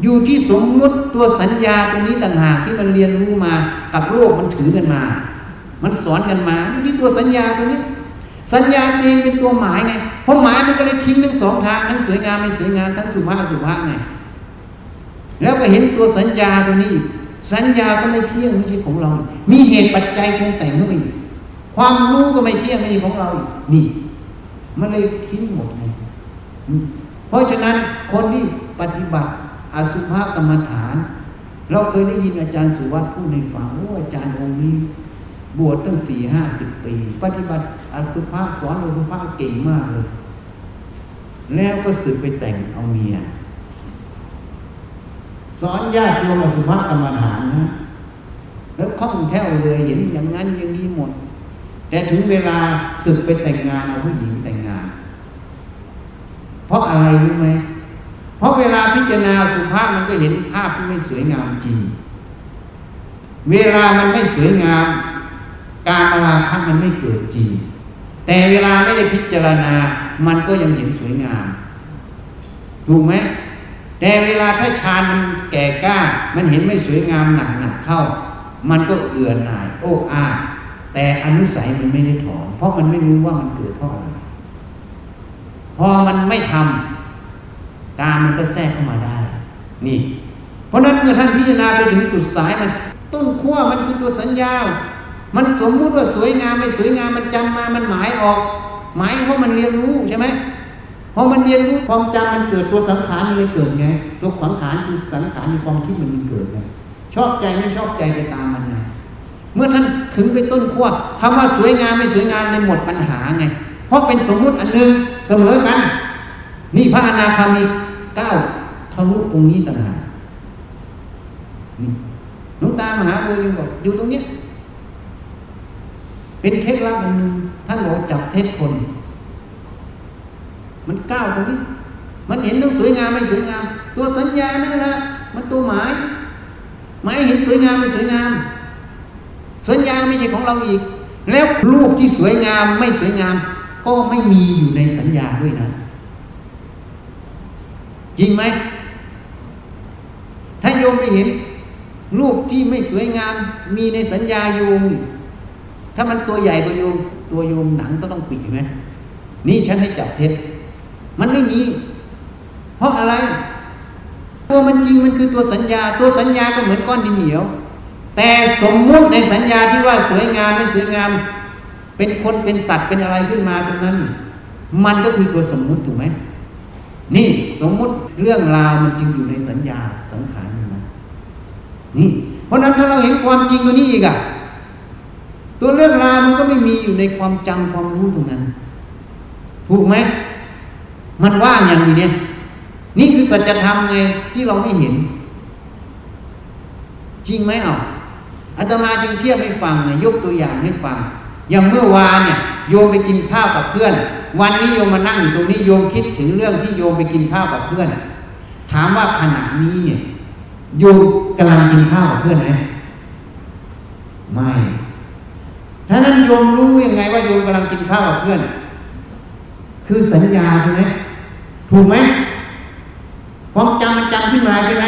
อยู่ที่สมมุติตัวสัญญาตรงนี้ต่างหากที่มันเรียนรู้มากับโลกมันถือกันมามันสอนกันมาที่ตัวสัญญาตรงนี้สัญญาเองเป็นตัวหมายไงเพราะหมายมันก็เลยทิ้งทั้งสองทางทั้งสวยงามไม่สวยงามทั้งสุภาพสุภาพไงแล้วก็เห็นตัวสัญญาตรงนี้อีกสัญญาก็ไม่เที่ยงไม่ใช่ของเรามีเหตุปัจจัยคงแต่งขึ้นมาอีกความรู้ก็ไม่เที่ยงไม่ใช่ของเรานี่มันเลยทิ้งหมดไงเพราะฉะนั้นคนที่ปฏิบัติอสุภกรรมฐานเราเคยได้ยินอาจารย์สุวัฒน์พูดในฝังว่าอาจารย์องค์นี้บวชตั้ง 40-50 ปีปฏิบัติอสุภะสอนอสุภะเก่งมากเลยแล้วก็สึกไปแต่งเอาเมียสอนญาติโยมอสุภกรรมฐานนะแล้วคล่องแคล่วเลยเห็นอย่างนั้นอย่างนี้หมดแต่ถึงเวลาสึกไปแต่งงานเอาผู้หญิงแต่งงานเพราะอะไรรู้ไหมเพราะเวลาพิจารณาสุภาพมันก็เห็นภาพที่ไม่สวยงามจริงเวลามันไม่สวยงามการมาราคะมันไม่เกิดจริงแต่เวลาไม่ได้พิจารณามันก็ยังเห็นสวยงามถูกไหมแต่เวลาถ้าฌานมันแก่กล้ามันเห็นไม่สวยงามหนักเข้ามันก็เอื่อหน่ายโอ้อาแต่อนุสัยมันไม่ได้ถอนเพราะมันไม่รู้ว่ามันเกิดเพราะอะไรพอมันไม่ทำตามันก็แทรกเข้ามาได้นี่เพราะนั้นเมื่อท่านพิจารณาไปถึงสุดสายมันต้นขั้วมันคือตัวสัญญามันสมมุติว่าสวยงามไม่สวยงามมันจำมามันหมายออกหมายเพราะมันเรียนรู้ใช่ไหมพอมันเรียนรู้ความจำมันเกิดตัวสังขารมันเลยเกิดไงตัวสังขารคือสังขารในความคิดมันเกิดไงชอบใจไม่ชอบใจไปตามมันไงเมื่อท่านถึงไปต้นขั้วคำว่าสวยงามไม่สวยงามในหมดปัญหาไงเพราะเป็นสมมุติอันหนึ่งเสมอกันนี่พระอนาคามีก้าวทะลุตรงนี้ต่างหากนี่หลวงตามหาบัวยังบอกอยู่ตรงนี้เป็นเคล็ดลับอันหนึ่งท่านบอกจับเทศคนมันก้าวตรงนี้มันเห็นเรื่องสวยงามไม่สวยงามตัวสัญญานั่นแหละมันตัวหมายเห็นสวยงามไม่สวยงามสัญญาไม่ใช่ของเราอีกแล้วรูปที่สวยงามไม่สวยงามก็ไม่มีอยู่ในสัญญาด้วยนะจริงไหมถ้าโยมไปเห็นรูปที่ไม่สวยงามมีในสัญญาโยมถ้ามันตัวใหญ่กว่าโยมตัวโยมหนังก็ต้องปิดใช่ไหมนี่ฉันให้จับเท็จมันไม่มีเพราะอะไรตัวมันจริงมันคือตัวสัญญาตัวสัญญาก็เหมือนก้อนดินเหนียวแต่สมมุติในสัญญาที่ว่าสวยงามไม่สวยงามเป็นคนเป็นสัตว์เป็นอะไรขึ้นมาตรงนั้นมันก็คือตัวสมมุติถูกไหมนี่สมมุติเรื่องราวมันจริงอยู่ในสัญญาสังขารมันนี่เพราะนั้นถ้าเราเห็นความจริงตัวนี้อีกอะตัวเรื่องราวมันก็ไม่มีอยู่ในความจำความรู้ตรงนั้นถูกไหมมันว่างอย่างนี้เนี่ยนี่คือสัจธรรมไงที่เราไม่เห็นจริงไหมอาตมาจึงเทียบให้ฟังนะยกตัวอย่างให้ฟังอย่างเมื่อวานเนี่ยโยมไปกินข้าวกับเพื่อนวันนี้โยมมานั่งตรงนี้โยมคิดถึงเรื่องที่โยมไปกินข้าวกับเพื่อนถามว่าขณะนี้เนี่ยโยมกำลังกินข้าวกับเพื่อนไหมไม่ถ้านั้นโยมรู้ยังไงว่าโยมกำลังกินข้าวกับเพื่อนคือสัญญาใช่ไหมถูกไหมความจำมันจำขึ้นมาใช่ไหม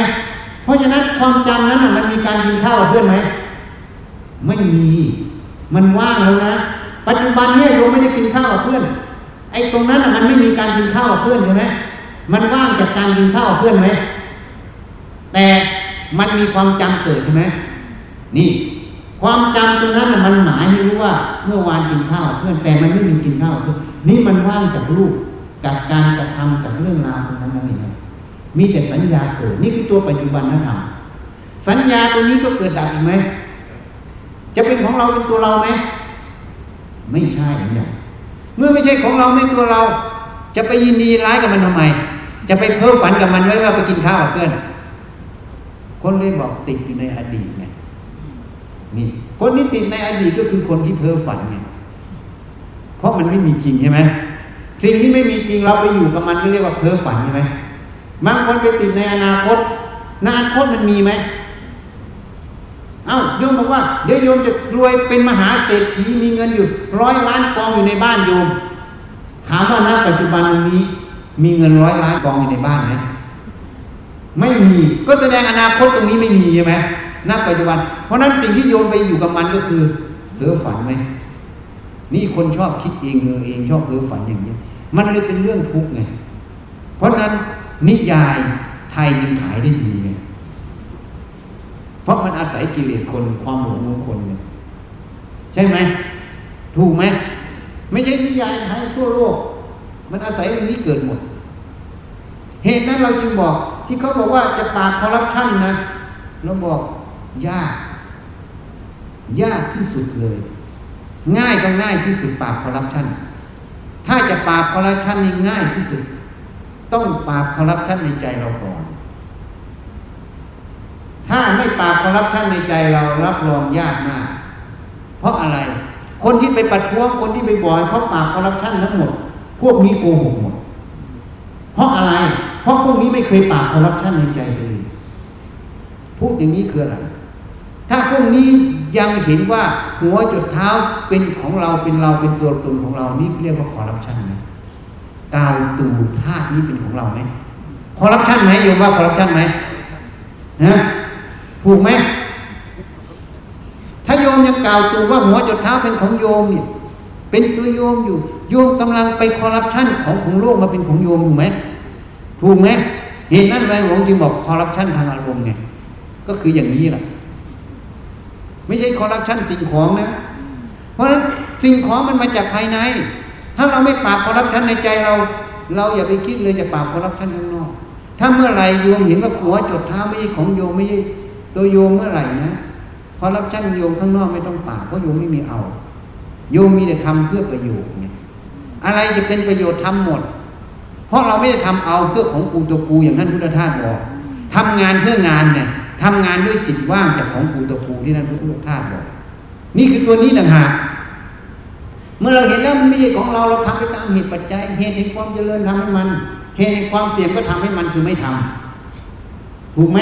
เพราะฉะนั้นความจำนั้นมันมีการกินข้าวกับเพื่อนไหมไม่มีมันว่างแล้วนะปัจจุบันเนี่ยโยมไม่ได้กินข้าวกับเพื่อนไอ้ตรงนั้นมันไม่มีการกินข้าวกับเพื่อนใช่ไหมมันว่างจากการกินข้าวกับเพื่อนไหมแต่มันมีความจำเกิดใช่ไหมนี่ความจำตรงนั้นมันหมายให้รู้ว่าเมื่อวานกินข้าวเพื่อนแต่มันไม่มีกินข้าวเพื่อนนี่มันว่างจากรูปจากการกระทำจากเรื่องราวตรงนั้นนั่นเองมีแต่สัญญาเกิดนี่คือตัวปัจจุบันนั่นเองสัญญาตัวนี้ก็เกิดดับอีกไหมจะเป็นของเราเป็นตัวเราไหมไม่ใช่เนี่ยเมื่อไม่ใช่ของเราไม่ตัวเราจะไปยินดีร้ายกับมันทำไมจะไปเพ้อฝันกับมันไว้ว่าไปกินข้าวกับเพื่อนคนเลยบอกติดอยู่ในอดีตไงนี่คนที่ติดในอดีตก็คือคนที่เพ้อฝันไงเพราะมันไม่มีจริงใช่ไหมสิ่งที่ไม่มีจริงเราไปอยู่กับมันก็เรียกว่าเพ้อฝันใช่ไหมบางคนไปติดในอนาคตอนาคตมันมีไหม เอ้าโยมบอกว่าเดี๋ยวโยมจะรวยเป็นมหาเศรษฐีมีเงินอยู่100 ล้านกองอยู่ในบ้านโยมถามว่าณปัจจุบันนี้มีเงิน100 ล้านกองอยู่ในบ้านไหมไม่มีก็แสดงอนาคตตรงนี้ไม่มีใช่ไหมณปัจจุบันเพราะนั้นสิ่งที่โยมไปอยู่กับมันก็คือเพ้อฝันไหมนี่คนชอบคิดเองเองชอบเพ้อฝันอย่างนี้มันเลยเป็นเรื่องทุกข์ไงเพราะนั้นนิยายไทยมันขายได้ดีไงเพราะมันอาศัยกิเลสคนความหลงของคนเนี่ยใช่ไหมถูกไหมไม่ใช่นิยายไทยทั่วโลกมันอาศัยเรื่องนี้เกิดหมดเหตุนั้นเราจึงบอกที่เขาบอกว่าจะปราบคอร์รัปชันนะเราบอกยากที่สุดเลยง่ายก็ง่ายที่สุดปราบคอร์รัปชันถ้าจะปราบคอร์รัปชันนี่ง่ายที่สุดต้องปราบคอร์รัปชันในใจเราก่อนถ้าไม่ปราบคอร์รัปชันในใจเรารับรองยากมากเพราะอะไรคนที่ไปปัดท้วงคนที่ไปบ่อยเขาปราบคอร์รัปชันทั้งหมดพวกนี้โกหกหมดเพราะอะไรเพราะพวกนี้ไม่เคยปราบคอร์รัปชันในใจเลยพูดอย่างนี้คืออะไรถ้าพวกนี้ยังเห็นว่าหัวจุดเท้าเป็นของเราเป็นเราเป็นตัวตนของเรานี่เรียกว่าคอร์รัปชันไหมการตูธาตุนี้เป็นของเราไหมคอร์รัปชันไหมโยมว่าคอร์รัปชันไหมนะถูกไหมถ้าโยมยังกล่าวตูว่าหัวจุดเท้าเป็นของโยมเนี่ยเป็นตัวโยมอยู่โยมกำลังไปคอร์รัปชันของโลกมาเป็นของโยมถูกไหมถูกไหมเห็นนั่นไหมหลวงจึงบอกคอร์รัปชันทางอารมณ์ไงก็คืออย่างนี้แหละไม่ใช่คอร์รัปชันสิ่งของนะเพราะฉะนั้นสิ่งของมันมาจากภายในถ้าเราไม่ปราบคอร์รัปชันในใจเราอย่าไปคิดเลยจะปราบคอร์รัปชันข้างนอกถ้าเมื่อไหร่โยมเห็นว่าหัวจุดเท้าไม่ใช่ของโยมไม่ใช่ตัวโยมเมื่อไหร่นะคอร์รัปชันโยมข้างนอกไม่ต้องปราบเพราะโยมไม่มีเอาโยมมีแต่ทำเพื่อประโยชน์เนี่ยอะไรจะเป็นประโยชน์ทำหมดเพราะเราไม่ได้ทำเอาเพื่อของกูตัวกูอย่างนั้นพุทธทาสบอกทำงานเพื่องานเนี่ยทำงานด้วยจิตว่างจากของกูตัวกูที่นั่นพุทธทาสบอกนี่คือตัวนี้ต่างหากเมื่อเราเห็นแล้วมันไม่ใช่ของเราเราทำไปตามเหตุปัจจัยเหตุแห่งความเจริญทำให้มันเหตุแห่งความเสี่ยงก็ทำให้มันคือไม่ทำถูกไหม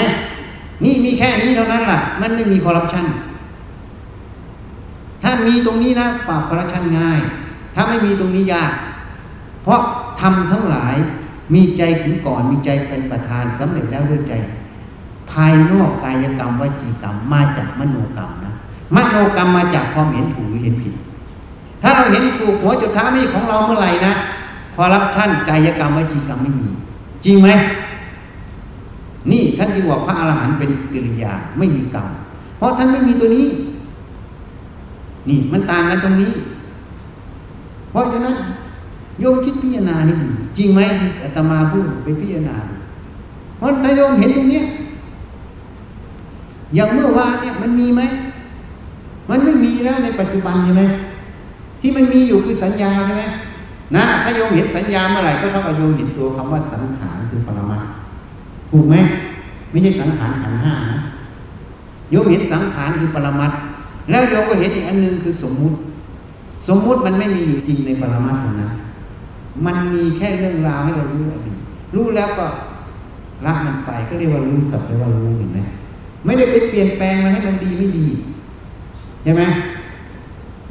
นี่มีแค่นี้เท่านั้นล่ะมันไม่มีคอร์รัปชันถ้ามีตรงนี้นะปราบคอร์รัปชันง่ายถ้าไม่มีตรงนี้ยากเพราะทำทั้งหลายมีใจถึงก่อนมีใจเป็นประธานสำเร็จแล้วด้วยใจภายนอกกายกรรมวจีกรรมมาจากมโนกรรมนะมโนกรรมมาจากความเห็นถูกหรือเห็นผิดถ้าเราเห็นถูกหัวจุดท้าไม่ของเราเมื่อไหร่นะคอร์รัปชันกายกรรมวจีกรรมไม่มีจริงไหมนี่ท่านที่ว่าพระอรหันต์เป็นกิริยาไม่มีกรรมเพราะท่านไม่มีตัวนี้นี่มันต่างกันตรงนี้เพราะฉะนั้นโยมคิดพิจารณาให้ดีจริงไหมอาตมาพูดไปพิจารณาเพราะถ้าโยมเห็นตรงนี้อย่างเมื่อวานเนี่ยมันมีไหมมันไม่มีแล้วในปัจจุบันใช่ไหมที่มันมีอยู่คือสัญญาใช่ไหมนะถ้าโยมเห็นสัญญาเมื่อไหร่ก็ต้องโยมเห็นตัวคำว่าสังขารคือปรมัตถ์ถูกไหมไม่ใช่สังขารขันธ์ห้านะโยมเห็นสังขารคือปรมัตถ์แล้วโยมก็เห็นอีกอันนึงคือสมมุติสมมุติมันไม่มีอยู่จริงในปรมัตถ์นะมันมีแค่เรื่องราวให้เรารู้อันหนึ่งรู้แล้วก็ละมันไปก็เรียกว่ารู้สัพเพว่ารู้เห็นไหมไม่ได้ไปเปลี่ยนแปลงมันให้มันดีไม่ดีใช่ไหม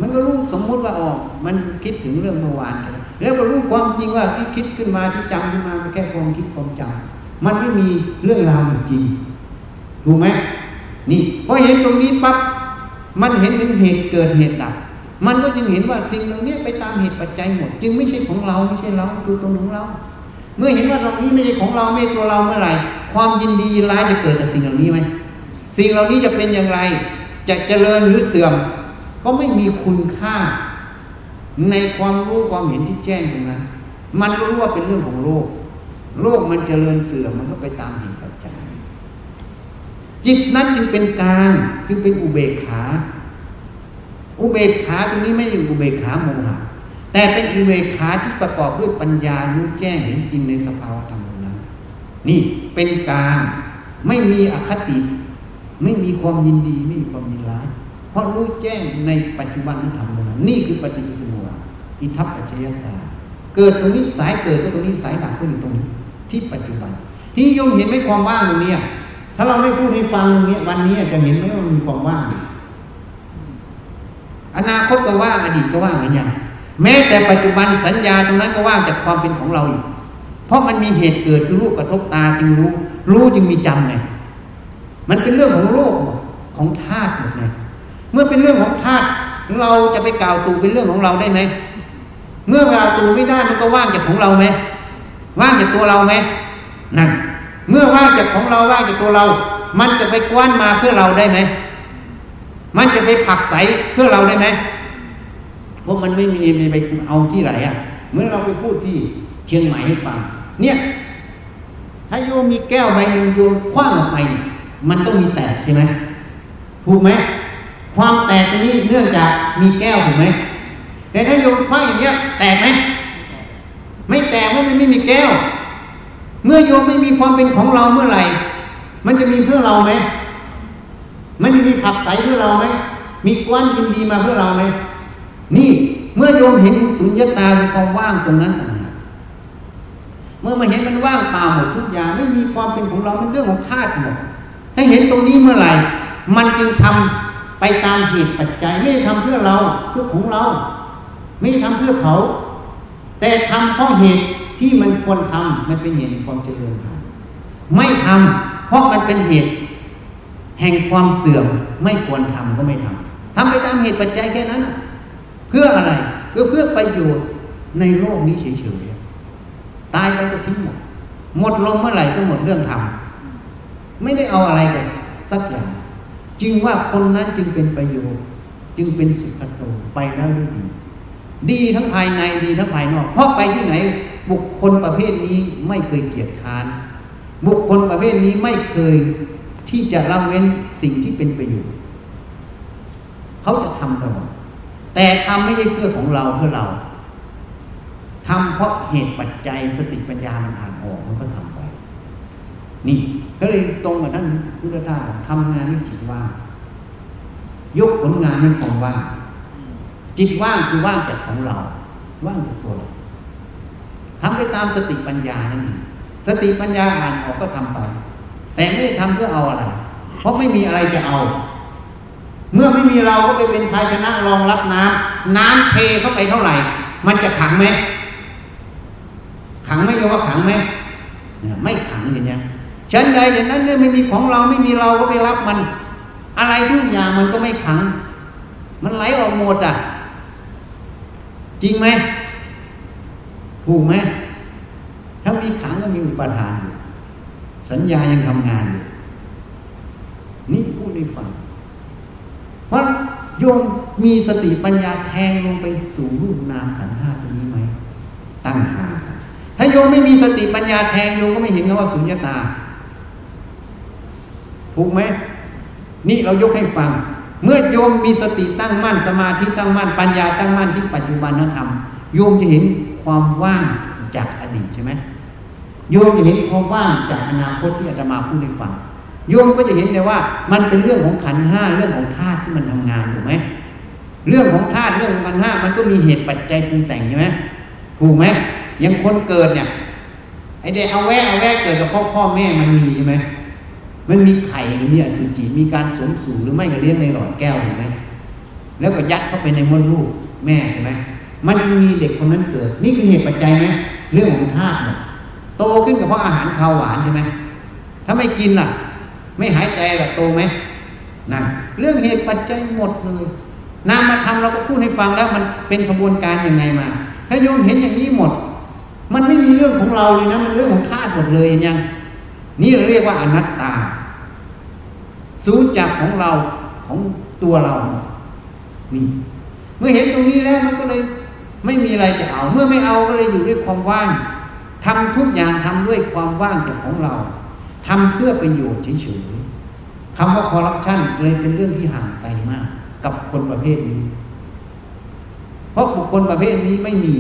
มันก็รู้สมมุติว่าออกมันคิดถึงเรื่องเมื่อวานแล้วก็รู้ความจริงว่าที่คิดขึ้นมาที่จำขึ้นมามันแค่ความคิดความจำมันไม่มีเรื่องราวจริงถูกไหมนี่พอเห็นตรงนี้ปั๊บมันเห็นถึงเหตุเกิดเหตุดับมันก็จึงเห็นว่าสิ่งเหล่านี้ไปตามเหตุปัจจัยหมดจึงไม่ใช่ของเราไม่ใช่เราคือตรงของเราเมื่อเห็นว่าตรงนี้ไม่ใช่ของเราไม่ใช่ตัวเราเมื่อไหร่ความยินดียินร้ายจะเกิดกับสิ่งเหล่านี้ไหมสิ่งเหล่านี้จะเป็นอย่างไรจะเจริญหรือเสื่อมก็ไม่มีคุณค่าในความรู้ความเห็นที่แจ้งตรงนั้นมันรู้ว่าเป็นเรื่องของโลกโลกมันเจริญเสื่อมมันก็ไปตามเหตุปัจจัยจิตนั้นจึงเป็นกลางจึงเป็นอุเบกขาอุเบกขาตรงนี้ไม่ใช่อุเบกขาโมหะแต่เป็นอุเบกขาที่ประกอบด้วยปัญญารู้แจ้งเห็นจริงในสภาวะธรรมนั้นนี่เป็นกลางไม่มีอคติไม่มีความยินดีไม่มีความยินร้ายเพราะรู้แจ้งในปัจจุบันธรรมนั้นนี่คือปฏิจจสมุปบาทอิทัปปัจจยตาเกิดตรงนี้สายเกิดก็ตรงนี้สายดับก็อยู่ตรงนี้ที่ปัจจุบันที่โยมเห็นไหมความว่างตรงนี้ ถ้าเราไม่พูดให้ฟังเงี้ยวันนี้จะเห็นไหมว่ามีความว่างอนาคตก็ว่างอดีตก็ว่างอะไรอย่างแม้แต่ปัจจุบันสัญญาตรงนั้นก็ว่างจากความเป็นของเราอีกเพราะมันมีเหตุเกิดคือรูปกระทบตาจึงรู้รู้จึงมีจำไงมันเป็นเรื่องของโลกของธาตุหมดไงเมื่อเป็นเรื่องของธาตุเราจะไปกล่าวตูเป็นเรื่องของเราได้ไหมเมื่อกล่าวตูไม่ได้มันก็ว่างจากของเราไหมว่างจากตัวเราไหมนั่นเมื่อว่างจากของเราว่างจากตัวเรามันจะไปกว้านมาเพื่อเราได้ไหมมันจะไปผักใสเพื่อเราได้ไหมเพราะมันไม่มีไปเอาที่ไหนอ่ะเหมือนเราไปพูดที่เชียงใหม่ให้ฟังเนี่ยถ้าโยมมีแก้วใบหนึ่งโยมคว้างออกไปมันต้องมีแตกใช่ไหมถูกไหมความแตกนี้เนื่องจากมีแก้วถูกไหมแต่ถ้าโยมคว้างอย่างเงี้ยแตกไหมไม่แตกเพราะมันไม่มีแก้วเมื่อโยมไม่มีความเป็นของเราเมื่อไหร่มันจะมีเพื่อเราไหมมันจะมีผักใสเพื่อเราไหมมีกว้านยินดีมาเพื่อเราไหมนี่เมื่อโยมเห็นสุญญตาเป็นความว่างตรงนั้นต่างหากเมื่อมาเห็นมันว่างเปล่าหมดทุกอย่างไม่มีความเป็นของเราเป็นเรื่องของธาตุหมดถ้าเห็นตรงนี้เมื่อไหร่มันจึงทำไปตามเหตุปัจจัยไม่ทำเพื่อเราเพื่อของเราไม่ทำเพื่อเขาแต่ทำเพราะเหตุที่มันควรทำมันเป็นเหตุความเจริญธรรมไม่ทำเพราะมันเป็นเหตุแห่งความเสื่อมไม่ควรทำก็ไม่ทำทำไปตามเหตุปัจจัยแค่นั้นเพื่ออะไรเพื่อประโยชน์ในโลกนี้เฉยๆตายไปก็ทิ้งหมดลมเมื่อไหร่ก็หมดเรื่องทำไม่ได้เอาอะไรเลยสักอย่างจึงว่าคนนั้นจึงเป็นประโยชน์จึงเป็นสุขโตไปแล้วดีทั้งภายในดีทั้งภายนอกเพราะไปที่ไหนบุคคลประเภทนี้ไม่เคยเกียจค้านบุคคลประเภทนี้ไม่เคยที่จะละเว้นสิ่งที่เป็นประโยชน์เขาจะทำตลอดแต่ทำไม่ใช่เพื่อของเราเพื่อเราทำเพราะเหตุปัจจัยสติปัญญามันอ่านออกมันก็ทำไปนี่ก็เลยตรงกับท่านพุทธทาสทำงานให้จิตว่างยกผลงานให้ความว่างจิตว่างคือว่างจากของเราว่างจากตัวเราทำไปตามสติปัญญานั่นเองสติปัญญาอ่านออกก็ทำไปแต่ไม่ได้ทำเพื่อเอาอะไรเพราะไม่มีอะไรจะเอาเมื่อไม่มีเราก็ไปเป็นภาชนะรองรับน้ำเทเข้าไปเท่าไหร่มันจะขังไหมขังไหมโยมว่าขังไหมไม่ขังเห็นยังฉันใดอย่างนั้นเนี่ยไม่มีของเราไม่มีเราก็ไปรับมันอะไรทุกอย่างมันก็ไม่ขังมันไหลออกหมดอ่ะจริงไหมถูกไหมถ้ามีขังก็มีอุปทานอยู่สัญญายังทำงานอยู่นี่พูดให้ฟังเพราะโยมมีสติปัญญาแทงลงไปสู่รูปนามขันธ์ห้าตรงนี้ไหมตั้งหาถ้าโยมไม่มีสติปัญญาแทงโยมก็ไม่เห็นคำว่าสุญญตาถูกไหมนี่เรายกให้ฟังเมื่อโยมมีสติตั้งมั่นสมาธิตั้งมั่นปัญญาตั้งมั่นที่ปัจจุบันนั้นทำโยมจะเห็นความว่างจากอดีตใช่ไหมโยมจะเห็นความว่างจากอนาคตที่อาตมาพูดให้ฟังโยมก็จะเห็นเลยว่ามันเป็นเรื่องของขันธ์ห้าเรื่องของธาตุที่มันทำงานถูกไหมเรื่องของธาตุเรื่องของขันธ์ห้ามันก็มีเหตุปัจจัยปรุงแต่งใช่ไหมถูกไหมอย่างคนเกิดเนี่ยไอเด็กเอาแวะเกิดกับพ่อแม่มันมีใช่ไหมมันมีไข่หรือมีอสุจิมีการสวมสู่หรือไม่ก็เลี้ยงในหลอดแก้วถูกไหมแล้วก็ยัดเข้าไปในมดลูกแม่ใช่ไหมมันมีเด็กคนนั้นเกิดนี่คือเหตุปัจจัยไหมเรื่องของธาตุเนี่ยโตขึ้นกับเพราะอาหารคาวหวานใช่ไหมถ้าไม่กินล่ะไม่หายใจล่ะโตไหมนั่นเรื่องเหตุปัจจัยหมดเลยนามธรรมเราก็พูดให้ฟังแล้วมันเป็นขบวนการยังไงมาถ้าโยมเห็นอย่างนี้หมดมันไม่มีเรื่องของเราเลยนะมันเรื่องของธาตุหมดเลยยังนี่เราเรียกว่าอนัตตาสูญจากของเราของตัวเรานี่เมื่อเห็นตรงนี้แล้วมันก็เลยไม่มีอะไรจะเอาเมื่อไม่เอาก็เลยอยู่ด้วยความว่างทำทุกอย่างทำด้วยความว่างจากของเราทำเพื่อประโยชน์เฉยๆคำว่าคอร์รัปชันเลยเป็นเรื่องที่ห่างไกลมากกับคนประเภทนี้เพราะบุคคลประเภทนี้ไม่มี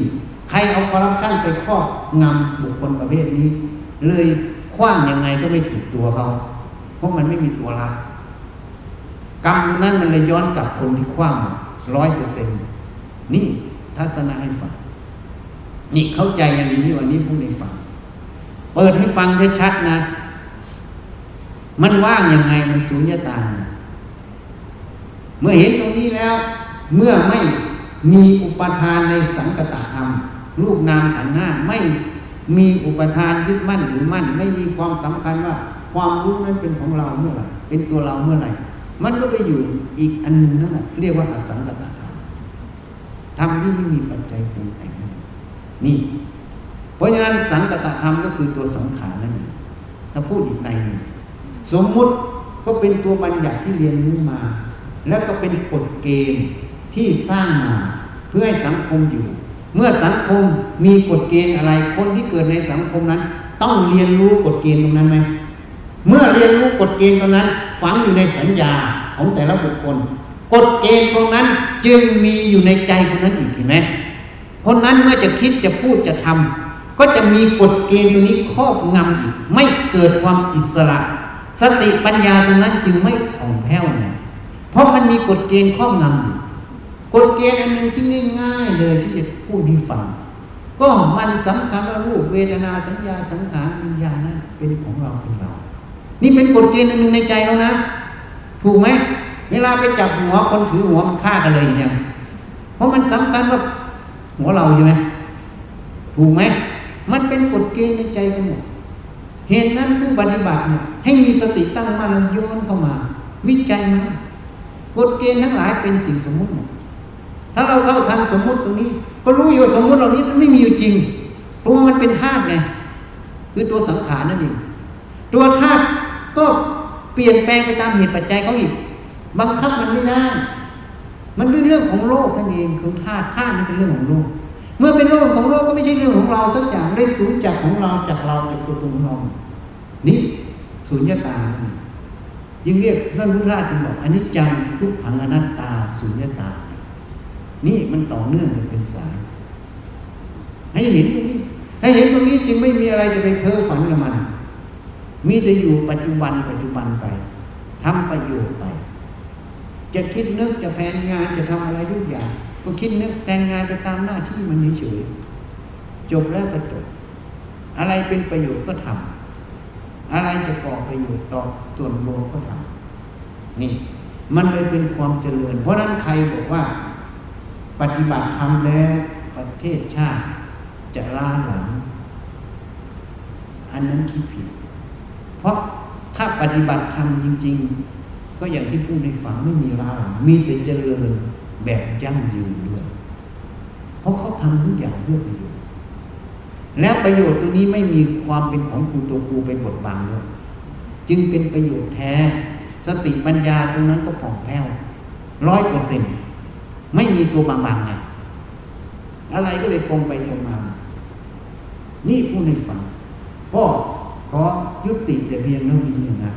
ใครเอาคอร์รัปชันไปครอบงำบุคคลประเภทนี้เลยคว้างยังไงก็ไม่ถูกตัวเขาเพราะมันไม่มีตัวรับกรรมนั้นมันเลยย้อนกลับคนที่คว้าง 100% นี่ทัศนะให้ฟังนี่เข้าใจอย่างนี้วันนี้พูดให้ฟังเปิดให้ฟังชัดๆนะ มันว่างยังไงมันสุญญตาเมื่อเห็นตรงนี้แล้วเมื่อไม่มีอุปทานในสังคตธรรมรูปนามขันธ์ห้าไม่มีอุปทานยึดมั่นหรือมั่นไม่มีความสำคัญว่าความรู้นั้นเป็นของเราเมื่อไหร่เป็นตัวเราเมื่อไหร่มันก็ไปอยู่อีกอันนึงนั่นแหละเรียกว่าอสังคตธรรมธรรมที่ไม่มีปัจจัยปรุงแต่งนี่เพราะฉะนั้นสังคตธรรมก็คือตัวสังขารนั่นเองถ้าพูดอีกในหนึ่งสมมุติก็เป็นตัวบัญญัติที่เรียนรู้มาแล้วก็เป็นกฎเกณฑ์ที่สร้างมาเพื่อให้สังคมอยู่เมื่อสังคมมีกฎเกณฑ์อะไรคนที่เกิดในสังคมนั้นต้องเรียนรู้กฎเกณฑ์ตรงนั้นไหมเมื่อเรียนรู้กฎเกณฑ์ตรงนั้นฝังอยู่ในสัญญาของแต่ละบุคคลกฎเกณฑ์ตรงนั้นจึงมีอยู่ในใจคนนั้นอีกเห็นไหมคนนั้นเมื่อจะคิดจะพูดจะทำก็จะมีกฎเกณฑ์ตรงนี้ครอบงำอีกไม่เกิดความอิสระสติปัญญาตรงนั้นจึงไม่ผ่องแผ้วเลยเพราะมันมีกฎเกณฑ์ครอบงำกฎเกณฑ์อันหนึ่งที่ง่ายๆเลยที่จะพูดให้ฟังก็มันสำคัญว่ารูปเวทนาสัญญาสังขารวิญญาณนั้นเป็นของเราเป็นเรานี่เป็นกฎเกณฑ์อันหนึ่งในใจแล้วนะถูกไหมเวลาไปจับหัวคนถือหัวมันฆ่ากันเลยเนี่ยเพราะมันสำคัญว่าหัวเราใช่ไหมถูกไหมมันเป็นกฎเกณฑ์ในใจกันหมดเหตุนั้นผู้ปฏิบัติเนี่ยให้มีสติตั้งมั่นโยนเข้ามาวิจัยมันกฎเกณฑ์ทั้งหลายเป็นสิ่งสมมติถ้าเราเข้าทันสมมุติตรงนี้ก็รู้อยู่ว่าสมมุติเหล่านี้มันไม่มีอยู่จริงเพราะว่ามันเป็นธาตุไงคือตัวสังขารนั่นเองตัวธาตุก็เปลี่ยนแปลงไปตามเหตุปัจจัยเขาอีกบังคับมันไม่ได้มันเป็นเรื่องของโลกนั่นเองคือธาตุนี่เป็นเรื่องของโลกเมื่อเป็นเรื่องของโลกก็ไม่ใช่เรื่องของเราสักอย่างได้สูญจากของเราจากเราจากตัวตนของเรานี่สุญญตายิ่งเรียกท่านพุทธราชบอกอนิจจังทุกขังอนัตตาสุญญตานี่มันต่อเนื่องกันเป็นสายให้เห็นตรงนี้ให้เห็นตรงนี้จึงไม่มีอะไรจะไปเพ้อฝันกับมันมีแต่อยู่ปัจจุบันไปทำประโยชน์ไปจะคิดนึกจะแผนงานจะทำอะไรทุกอย่างก็คิดนึกแผนงานไปตามหน้าที่มันเฉยๆจบแล้วก็จบอะไรเป็นประโยชน์ก็ทำอะไรจะก่อประโยชน์ต่อส่วนรวมก็ทำนี่มันเลยเป็นความเจริญเพราะนั้นใครบอกว่าปฏิบัติธรรมแล้วประเทศชาติจะล้าหลังอันนั้นคิดผิดเพราะถ้าปฏิบัติธรรมจริงๆก็อย่างที่พูดในฝังไม่มีล้าหลังมีแต่เจริญแบบยั่งยืนด้วยเพราะเขาทำทุกอย่างเพื่อประโยชน์แล้วประโยชน์ตัวนี้ไม่มีความเป็นของกูตัวกูไปบดบังเลยจึงเป็นประโยชน์แท้สติปัญญาตรงนั้นก็ผ่องแผ้ว 100%ไม่มีตัวบางๆไงอะไรก็เลยตรงไปตรงมานี่พูดให้ฟังก็ยุติแต่เพียงเท่านี้นะ